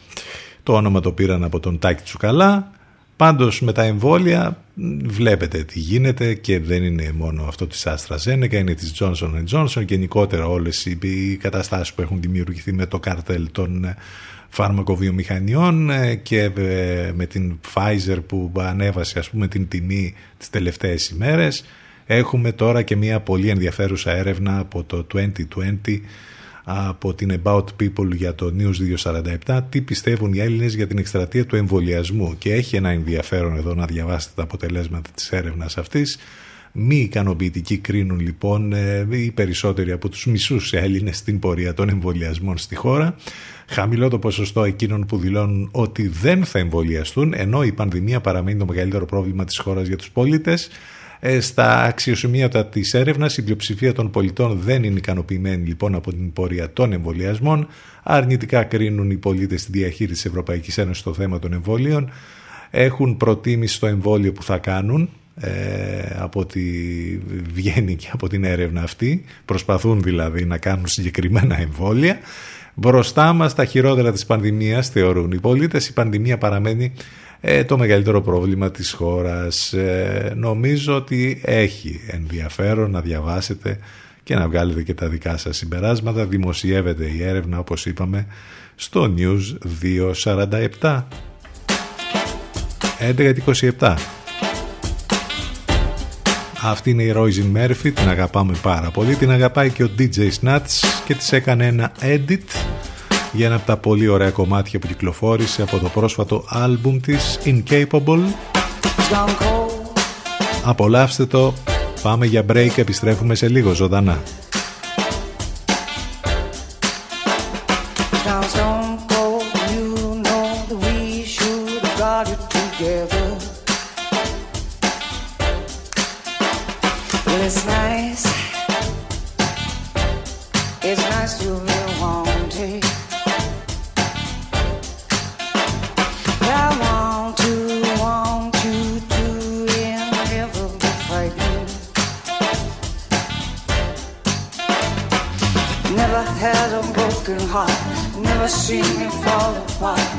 το όνομα το πήραν από τον Τάκη Τσουκαλά. Πάντως με τα εμβόλια βλέπετε τι γίνεται και δεν είναι μόνο αυτό της AstraZeneca, είναι της Johnson εντ Johnson και γενικότερα όλες οι καταστάσεις που έχουν δημιουργηθεί με το καρτέλ των φαρμακοβιομηχανιών και με την Pfizer που ανέβασε, ας πούμε, την τιμή τις τελευταίες ημέρες. Έχουμε τώρα και μια πολύ ενδιαφέρουσα έρευνα από το είκοσι είκοσι από την About People για το News διακόσια σαράντα επτά, τι πιστεύουν οι Έλληνες για την εκστρατεία του εμβολιασμού, και έχει ένα ενδιαφέρον εδώ να διαβάσετε τα αποτελέσματα της έρευνας αυτής. Μη ικανοποιητικοί κρίνουν λοιπόν οι περισσότεροι από τους μισούς Έλληνες στην πορεία των εμβολιασμών στη χώρα. Χαμηλό το ποσοστό εκείνων που δηλώνουν ότι δεν θα εμβολιαστούν, ενώ η πανδημία παραμένει το μεγαλύτερο πρόβλημα της χώρας για τους πολίτες. Στα αξιοσημείωτα της έρευνας, η πλειοψηφία των πολιτών δεν είναι ικανοποιημένη λοιπόν από την πορεία των εμβολιασμών. Αρνητικά κρίνουν οι πολίτες τη διαχείριση της Ευρωπαϊκής Ένωσης στο θέμα των εμβολίων. Έχουν προτίμηση στο εμβόλιο που θα κάνουν, ε, από ότι βγαίνει και από την έρευνα αυτή. Προσπαθούν δηλαδή να κάνουν συγκεκριμένα εμβόλια. Μπροστά μας τα χειρότερα της πανδημίας, θεωρούν οι πολίτες. Η πανδημία παραμένει Ε, το μεγαλύτερο πρόβλημα της χώρας. Ε, νομίζω ότι έχει ενδιαφέρον να διαβάσετε και να βγάλετε και τα δικά σας συμπεράσματα. Δημοσιεύεται η έρευνα, όπως είπαμε, στο News διακόσια σαράντα επτά. έντεκα εικοσιεπτά. Αυτή είναι η Roisin Murphy, την αγαπάμε πάρα πολύ. Την αγαπάει και ο ντι τζέι Snats και της έκανε ένα edit για ένα από τα πολύ ωραία κομμάτια που κυκλοφόρησε από το πρόσφατο άλμπουμ της Incapable. Απολαύστε το, πάμε για break, επιστρέφουμε σε λίγο ζωντανά. Singing fall apart.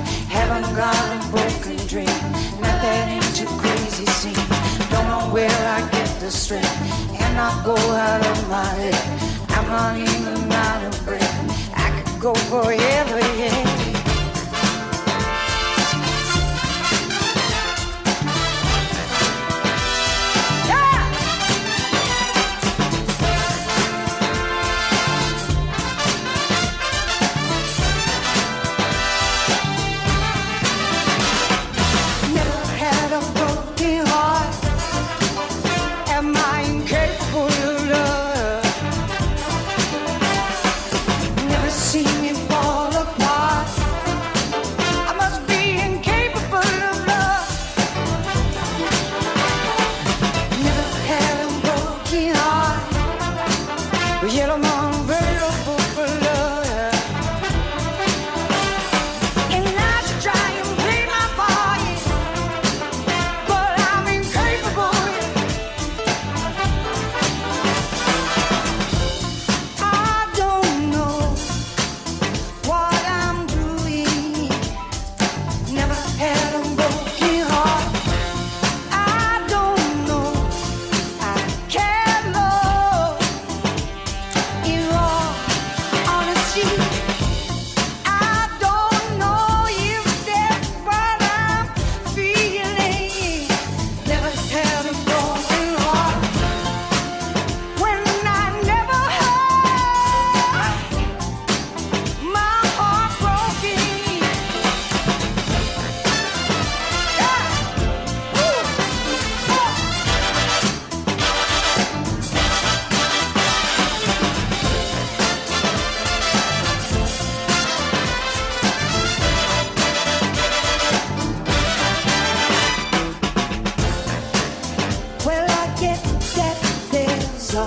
step, there's a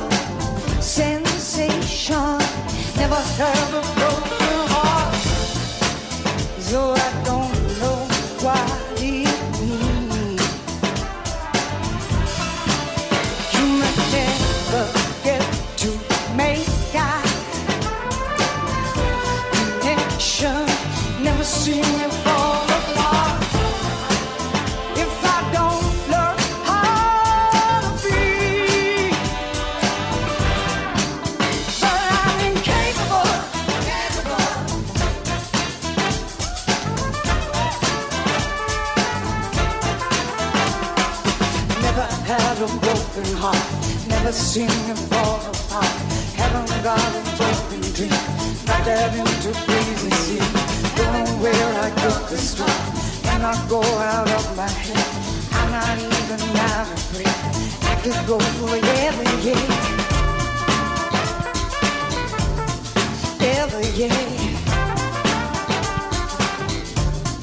sensation. Never heard of broken heart, so I don't know why. See me fall apart if I don't learn how to be. But I'm incapable, never had a broken heart, never seen it fall apart. Haven't got a broken dream, not that into crazy sea. Don't know where I got this from, and I go out of my head. I'm not even out of breath. I could go for ever, yeah, ever, yeah,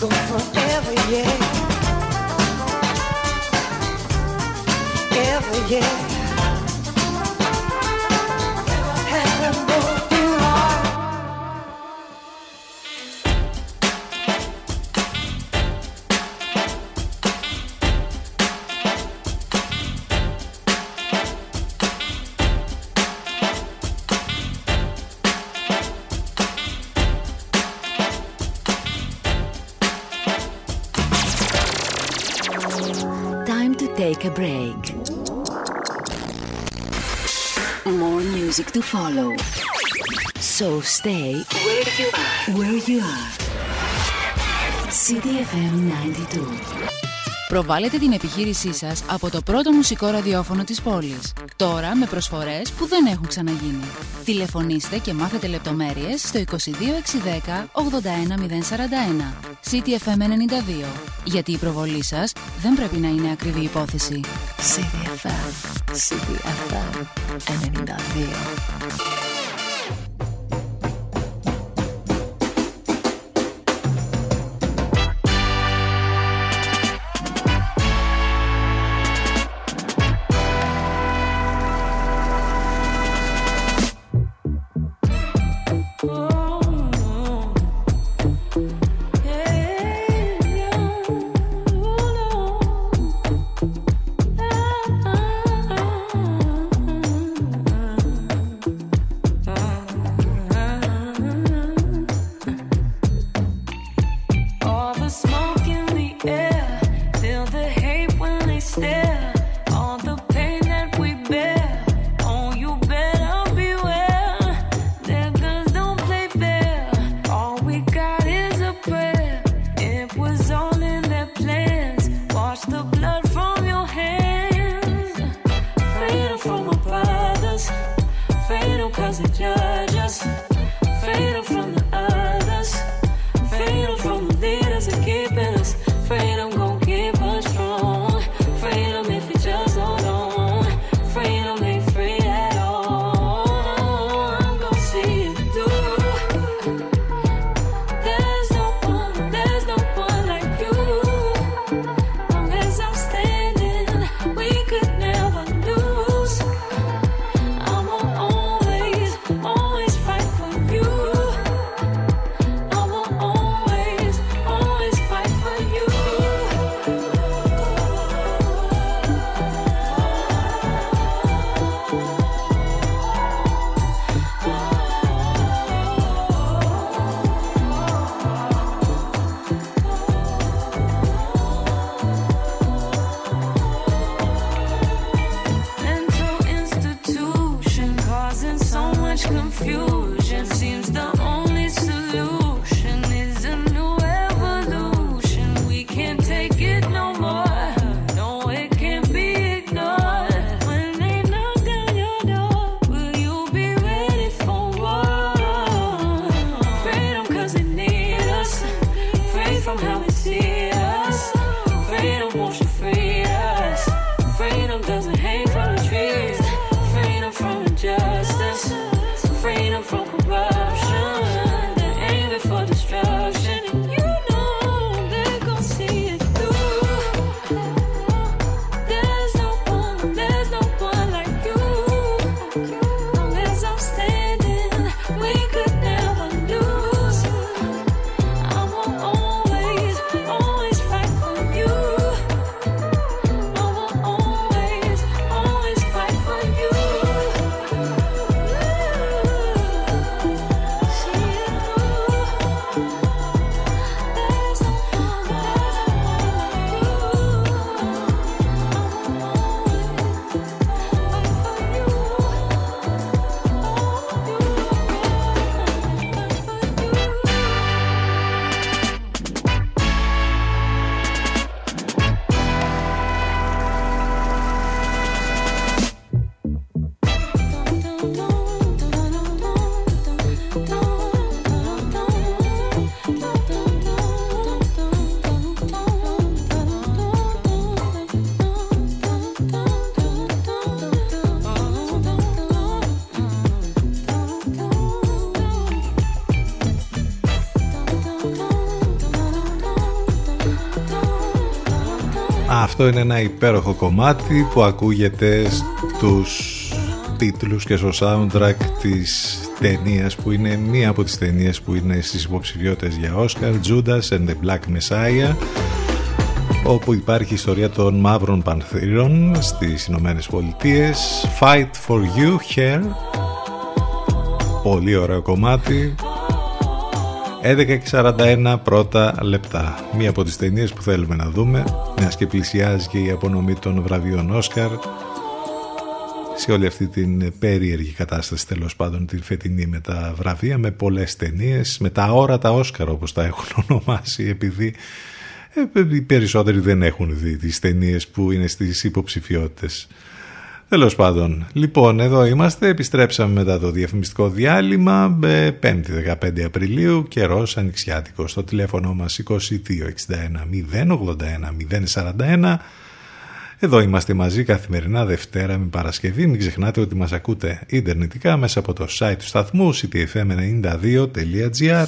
go forever, yeah, ever, yeah. Take a break. More music to follow. So stay where you are. Where you are. City εφ εμ ενενήντα δύο. Προβάλλετε την επιχείρησή σας από το πρώτο μουσικό ραδιόφωνο της πόλης. Τώρα με προσφορές που δεν έχουν ξαναγίνει. Τηλεφωνήστε και μάθετε λεπτομέρειες στο είκοσι δύο εξακόσια δέκα ογδόντα ένα μηδέν σαράντα ένα. City εφ εμ ενενήντα δύο. Γιατί η προβολή σας δεν πρέπει να είναι ακριβή υπόθεση. City εφ εμ, City εφ εμ ενενήντα δύο. Αυτό είναι ένα υπέροχο κομμάτι που ακούγεται στους τίτλους και στο soundtrack της ταινίας, που είναι μία από τις ταινίες που είναι στις υποψηφιότητες για Oscar, Judas and the Black Messiah, όπου υπάρχει η ιστορία των μαύρων πανθήρων στις Ηνωμένες Πολιτείες. Fight for You, Hair, πολύ ωραίο κομμάτι. Έντεκα και σαράντα ένα πρώτα λεπτά, μία από τις ταινίες που θέλουμε να δούμε, μιας και πλησιάζει και η απονομή των βραβείων Όσκαρ σε όλη αυτή την περίεργη κατάσταση, τέλος πάντων, την φετινή με τα βραβεία, με πολλές ταινίες, με τα όρατα Όσκαρ όπως τα έχουν ονομάσει, επειδή οι περισσότεροι δεν έχουν δει τις ταινίες που είναι στις υποψηφιότητες. Τέλος πάντων, λοιπόν, εδώ είμαστε, επιστρέψαμε μετά το διαφημιστικό διάλειμμα, πέμπτη δεκαπέντε Απριλίου, καιρός ανοιξιάτικος. Στο τηλέφωνο μας είκοσι δύο εξήντα ένα μηδέν ογδόντα ένα μηδέν σαράντα ένα. Εδώ είμαστε μαζί καθημερινά Δευτέρα με Παρασκευή. Μην ξεχνάτε ότι μας ακούτε ιντερνετικά μέσα από το site του σταθμού σι τι εφ εμ ενενήντα δύο τελεία τζι άρ.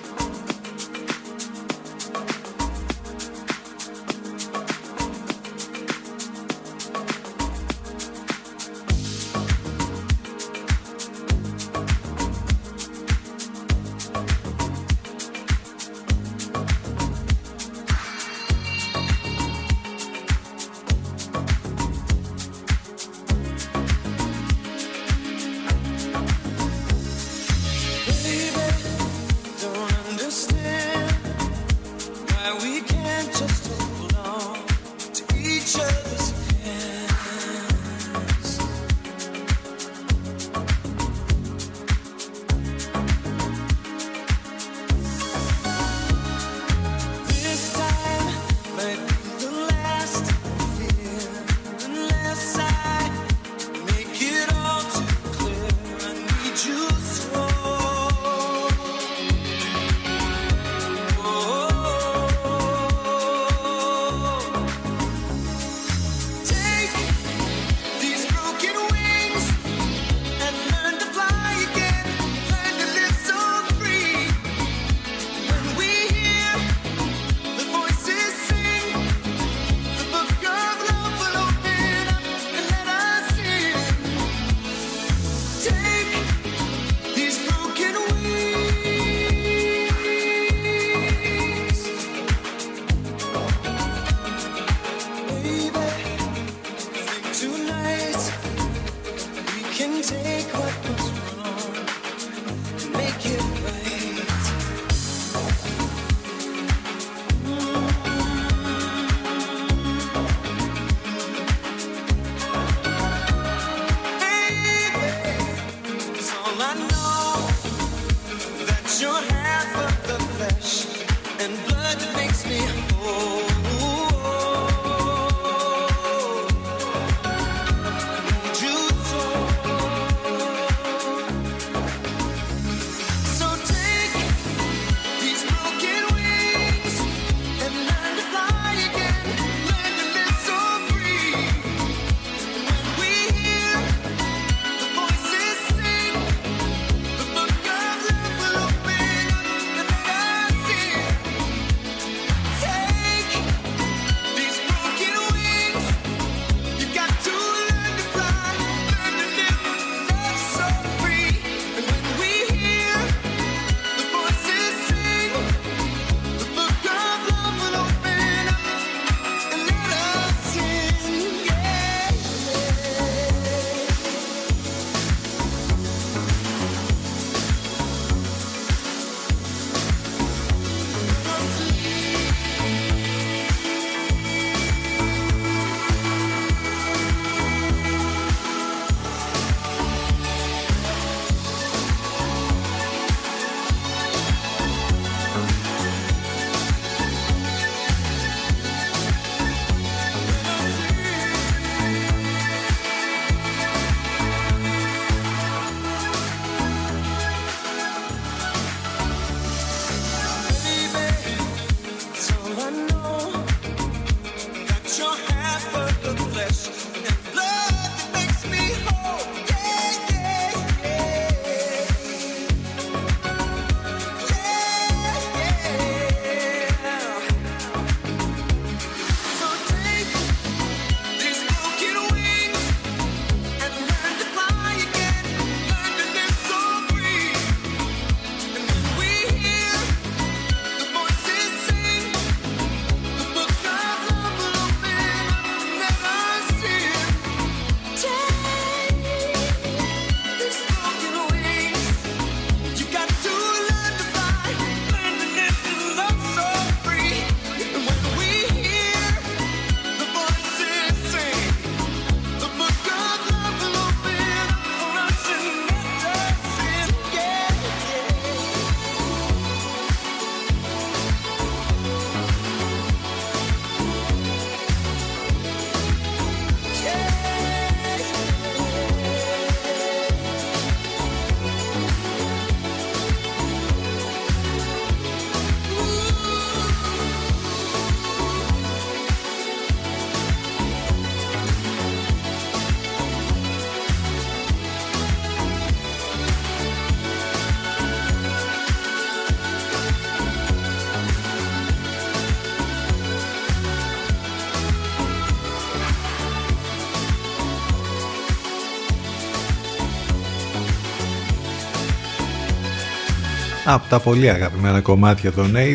Από τα πολύ αγαπημένα κομμάτια των ογδόντα,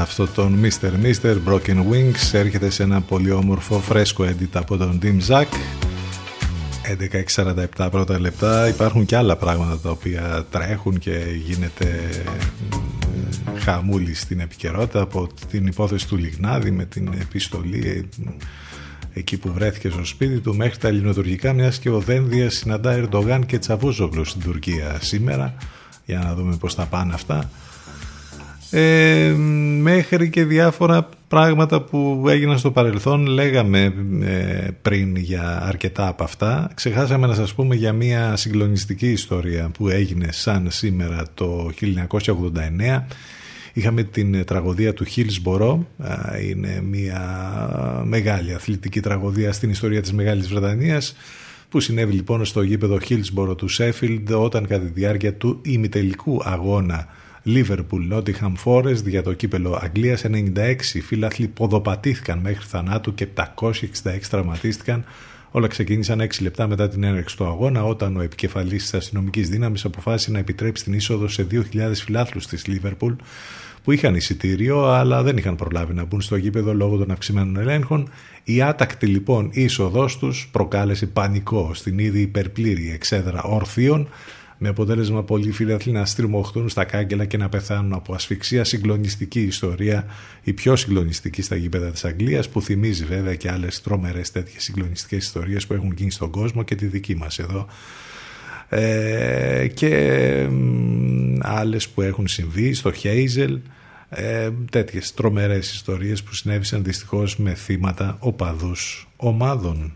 αυτό τον Mister Mister Broken Wings έρχεται σε ένα πολύ όμορφο φρέσκο edit από τον Tim Zak. Έντεκα και σαράντα επτά πρώτα λεπτά. Υπάρχουν και άλλα πράγματα τα οποία τρέχουν και γίνεται χαμούλη στην επικαιρότητα, από την υπόθεση του Λιγνάδη με την επιστολή εκεί που βρέθηκε στο σπίτι του, μέχρι τα ελληνοτουρκικά, μιας και ο Δένδιας συναντά Ερντογάν και Τσαβούζογλου στην Τουρκία σήμερα, για να δούμε πώς θα πάνε αυτά, ε, μέχρι και διάφορα πράγματα που έγιναν στο παρελθόν. Λέγαμε ε, πριν για αρκετά από αυτά. Ξεχάσαμε να σας πούμε για μια συγκλονιστική ιστορία που έγινε σαν σήμερα το χίλια εννιακόσια ογδόντα εννέα. Είχαμε την τραγωδία του Hillsborough. Είναι μια μεγάλη αθλητική τραγωδία στην ιστορία της Μεγάλης Βρετανίας, που συνέβη λοιπόν στο γήπεδο Hillsborough του Sheffield, όταν κατά τη διάρκεια του ημιτελικού αγώνα Liverpool-Nottingham Forest για το κύπελο Αγγλίας ενενήντα έξι φίλαθλοι ποδοπατήθηκαν μέχρι θανάτου και επτακόσιοι εξήντα έξι τραυματίστηκαν. Όλα ξεκίνησαν έξι λεπτά μετά την έναρξη του αγώνα, όταν ο επικεφαλής της αστυνομικής δύναμης αποφάσισε να επιτρέψει την είσοδο σε δύο χιλιάδες φιλάθλους της Λίβερπουλ, που είχαν εισιτήριο αλλά δεν είχαν προλάβει να μπουν στο γήπεδο λόγω των αυξημένων ελέγχων. Η άτακτη λοιπόν είσοδός τους προκάλεσε πανικό στην ήδη υπερπλήρη εξέδρα ορθίων, με αποτέλεσμα πολλοί φιλαθλοί να στριμωχτούν στα κάγκελα και να πεθάνουν από ασφυξία. Συγκλονιστική ιστορία, η πιο συγκλονιστική στα γήπεδα της Αγγλίας, που θυμίζει βέβαια και άλλες τρομερές τέτοιες συγκλονιστικές ιστορίες που έχουν γίνει στον κόσμο και τη δική μας εδώ, ε, και άλλες που έχουν συμβεί στο Χέιζελ, ε, τέτοιες τρομερές ιστορίες που συνέβησαν δυστυχώς με θύματα οπαδούς ομάδων.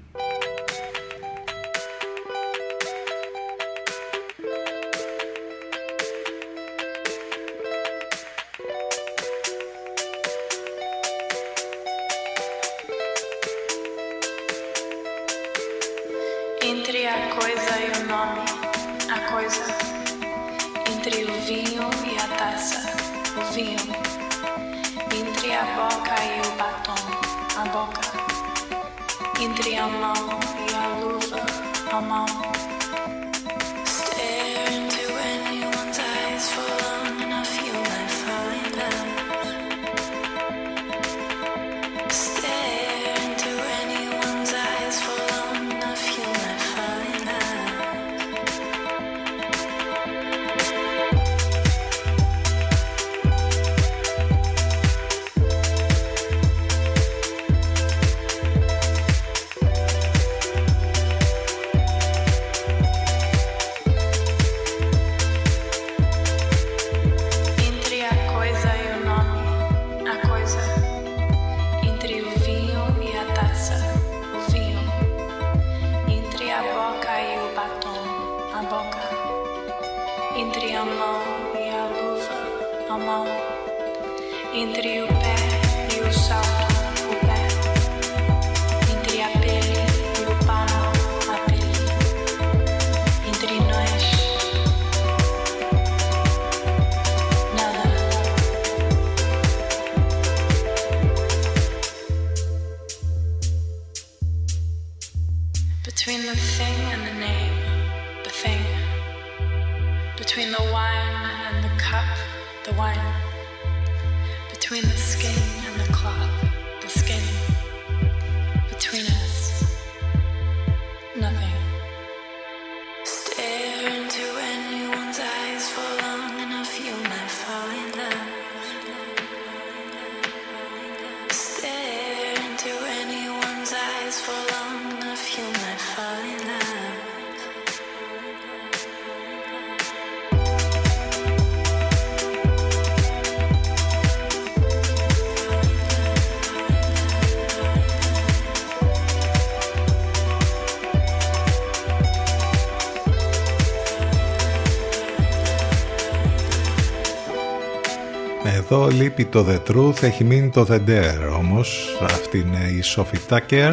Εδώ λείπει το The Truth, έχει μείνει το The Dare όμως. Αυτή είναι η Sophie Tucker.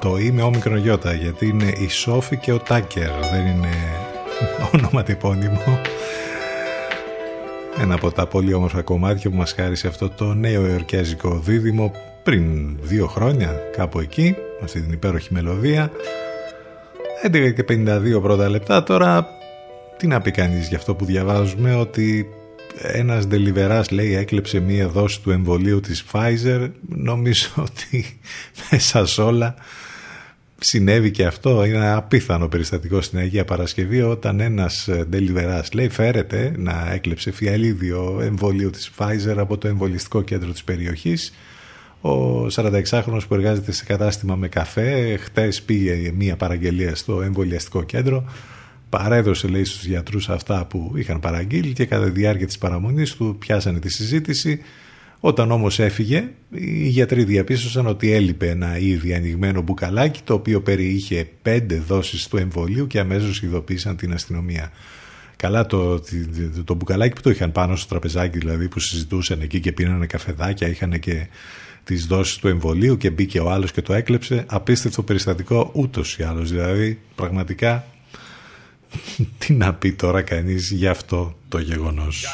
Το είμαι όμικρο γιώτα, γιατί είναι η Sophie και ο Tucker, δεν είναι ονοματεπώνυμο. Ένα από τα πολύ όμορφα κομμάτια που μας χάρισε αυτό το νέο ιορκέζικο δίδυμο πριν δύο χρόνια, κάπου εκεί, αυτή την υπέροχη μελωδία. έντεκα και πενήντα δύο πρώτα λεπτά τώρα. Τι να πει κανείς για αυτό που διαβάζουμε, ότι ένας ντελιβεράς, λέει, έκλεψε μία δόση του εμβολίου της Pfizer. Νομίζω ότι μέσα σ' όλα συνέβη και αυτό. Είναι ένα απίθανο περιστατικό στην Αγία Παρασκευή, όταν ένας ντελιβεράς, λέει, φέρεται να έκλεψε φιαλίδιο εμβολίου της Pfizer από το εμβολιστικό κέντρο της περιοχής. Ο σαρανταεξάχρονος που εργάζεται σε κατάστημα με καφέ, χτες πήγε μία παραγγελία στο εμβολιαστικό κέντρο. Παρέδωσε, λέει, στους γιατρούς αυτά που είχαν παραγγείλει και κατά τη διάρκεια της παραμονής του πιάσανε τη συζήτηση. Όταν όμως έφυγε, οι γιατροί διαπίστωσαν ότι έλειπε ένα ήδη ανοιγμένο μπουκαλάκι, το οποίο περιείχε πέντε δόσεις του εμβολίου, και αμέσως ειδοποίησαν την αστυνομία. Καλά, το, το, το μπουκαλάκι που το είχαν πάνω στο τραπεζάκι, δηλαδή, που συζητούσαν εκεί και πίνανε καφεδάκια, είχαν και τις δόσεις του εμβολίου, και μπήκε ο άλλος και το έκλεψε. Απίστευτο περιστατικό ούτως ή άλλως, δηλαδή, πραγματικά. Τι να πει τώρα κανείς για αυτό το γεγονός.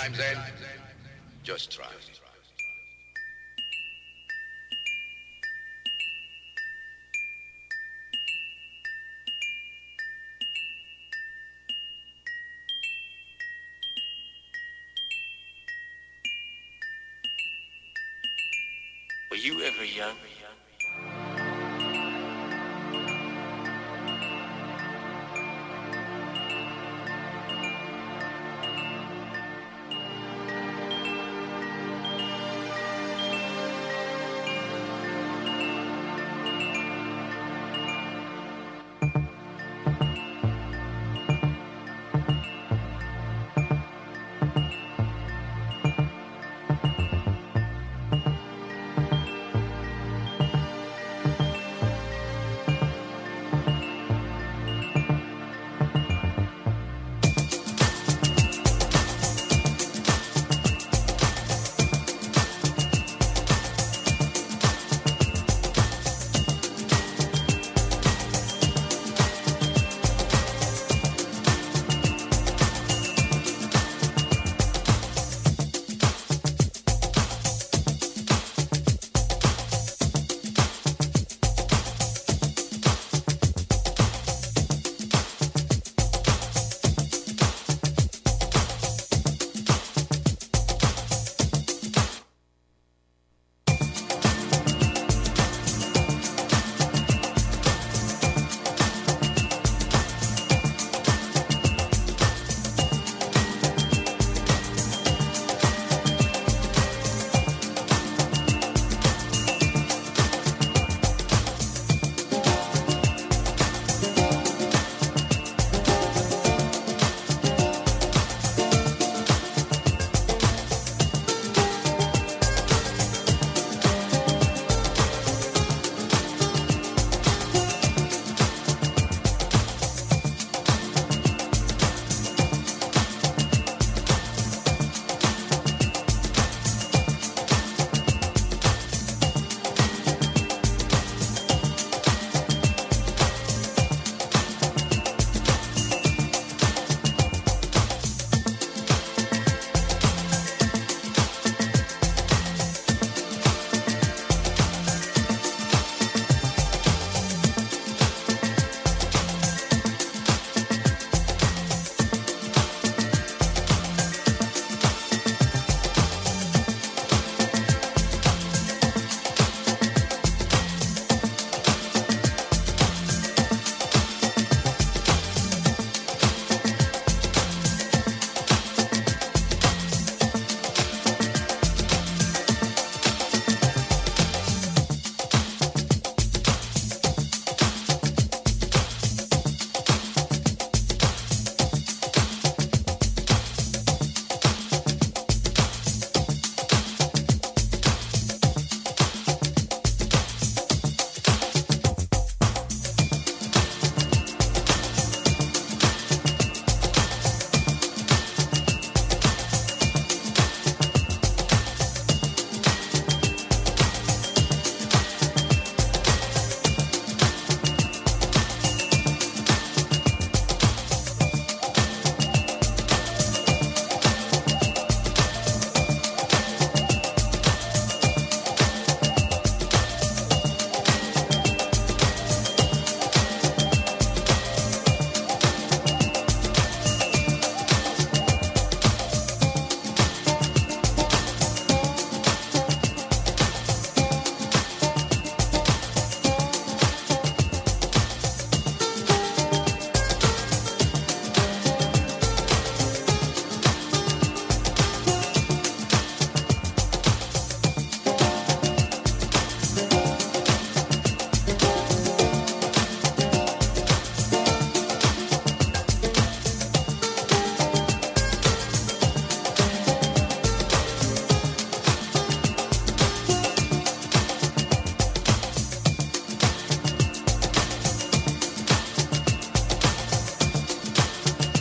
Were you ever young?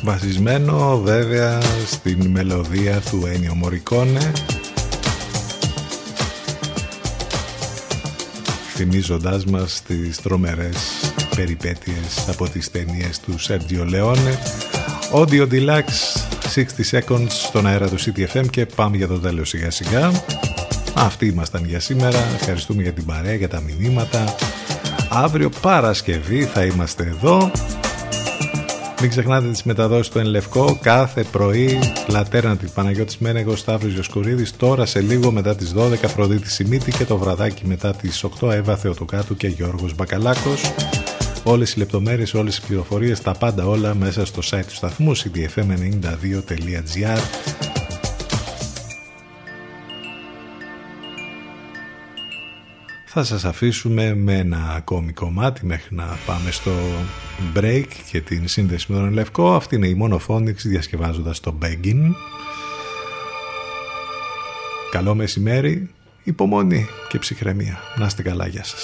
βασισμένο βέβαια στην μελωδία του Ennio Morricone, θυμίζοντάς μας τις τρομερές περιπέτειες από τις ταινίες του Sergio Leone. Audio Deluxe, sixty seconds στον αέρα του City εφ εμ και πάμε για το τέλος σιγά σιγά. Αυτοί ήμασταν για σήμερα, ευχαριστούμε για την παρέα, για τα μηνύματα. Αύριο Παρασκευή θα είμαστε εδώ. Μην ξεχνάτε τις μεταδόσεις στο Εν Λευκό κάθε πρωί. Λατέρνα τη Παναγιώτης Μένεγος, Σταύρος Ιωσκουρίδης. Τώρα σε λίγο μετά τις δώδεκα Αφροδίτη Σιμίτη και το βραδάκι μετά τις οκτώ Εύα Θεοτοκάτου και Γιώργος Μπακαλάκος. Όλες οι λεπτομέρειες, όλες οι πληροφορίες, τα πάντα όλα μέσα στο site του σταθμού σι ντι εφ εμ ενενήντα δύο τελεία τζι άρ. Θα σας αφήσουμε με ένα ακόμη κομμάτι μέχρι να πάμε στο break και την σύνδεση με τον Λευκό. Αυτή είναι η Monophonics διασκευάζοντας το Begging. Καλό μεσημέρι, υπομονή και ψυχραιμία. Να είστε καλά, γεια σας.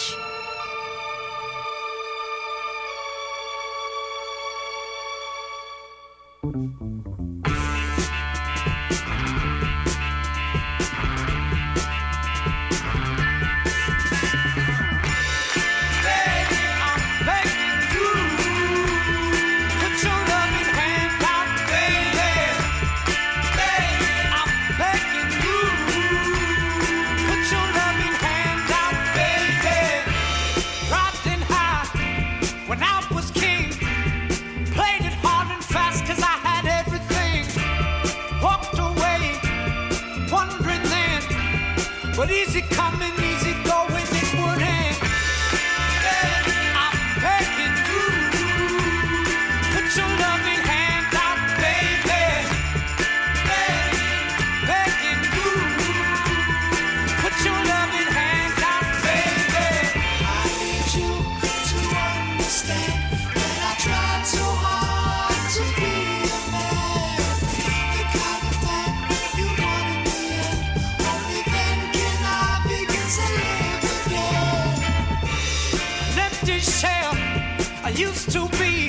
To be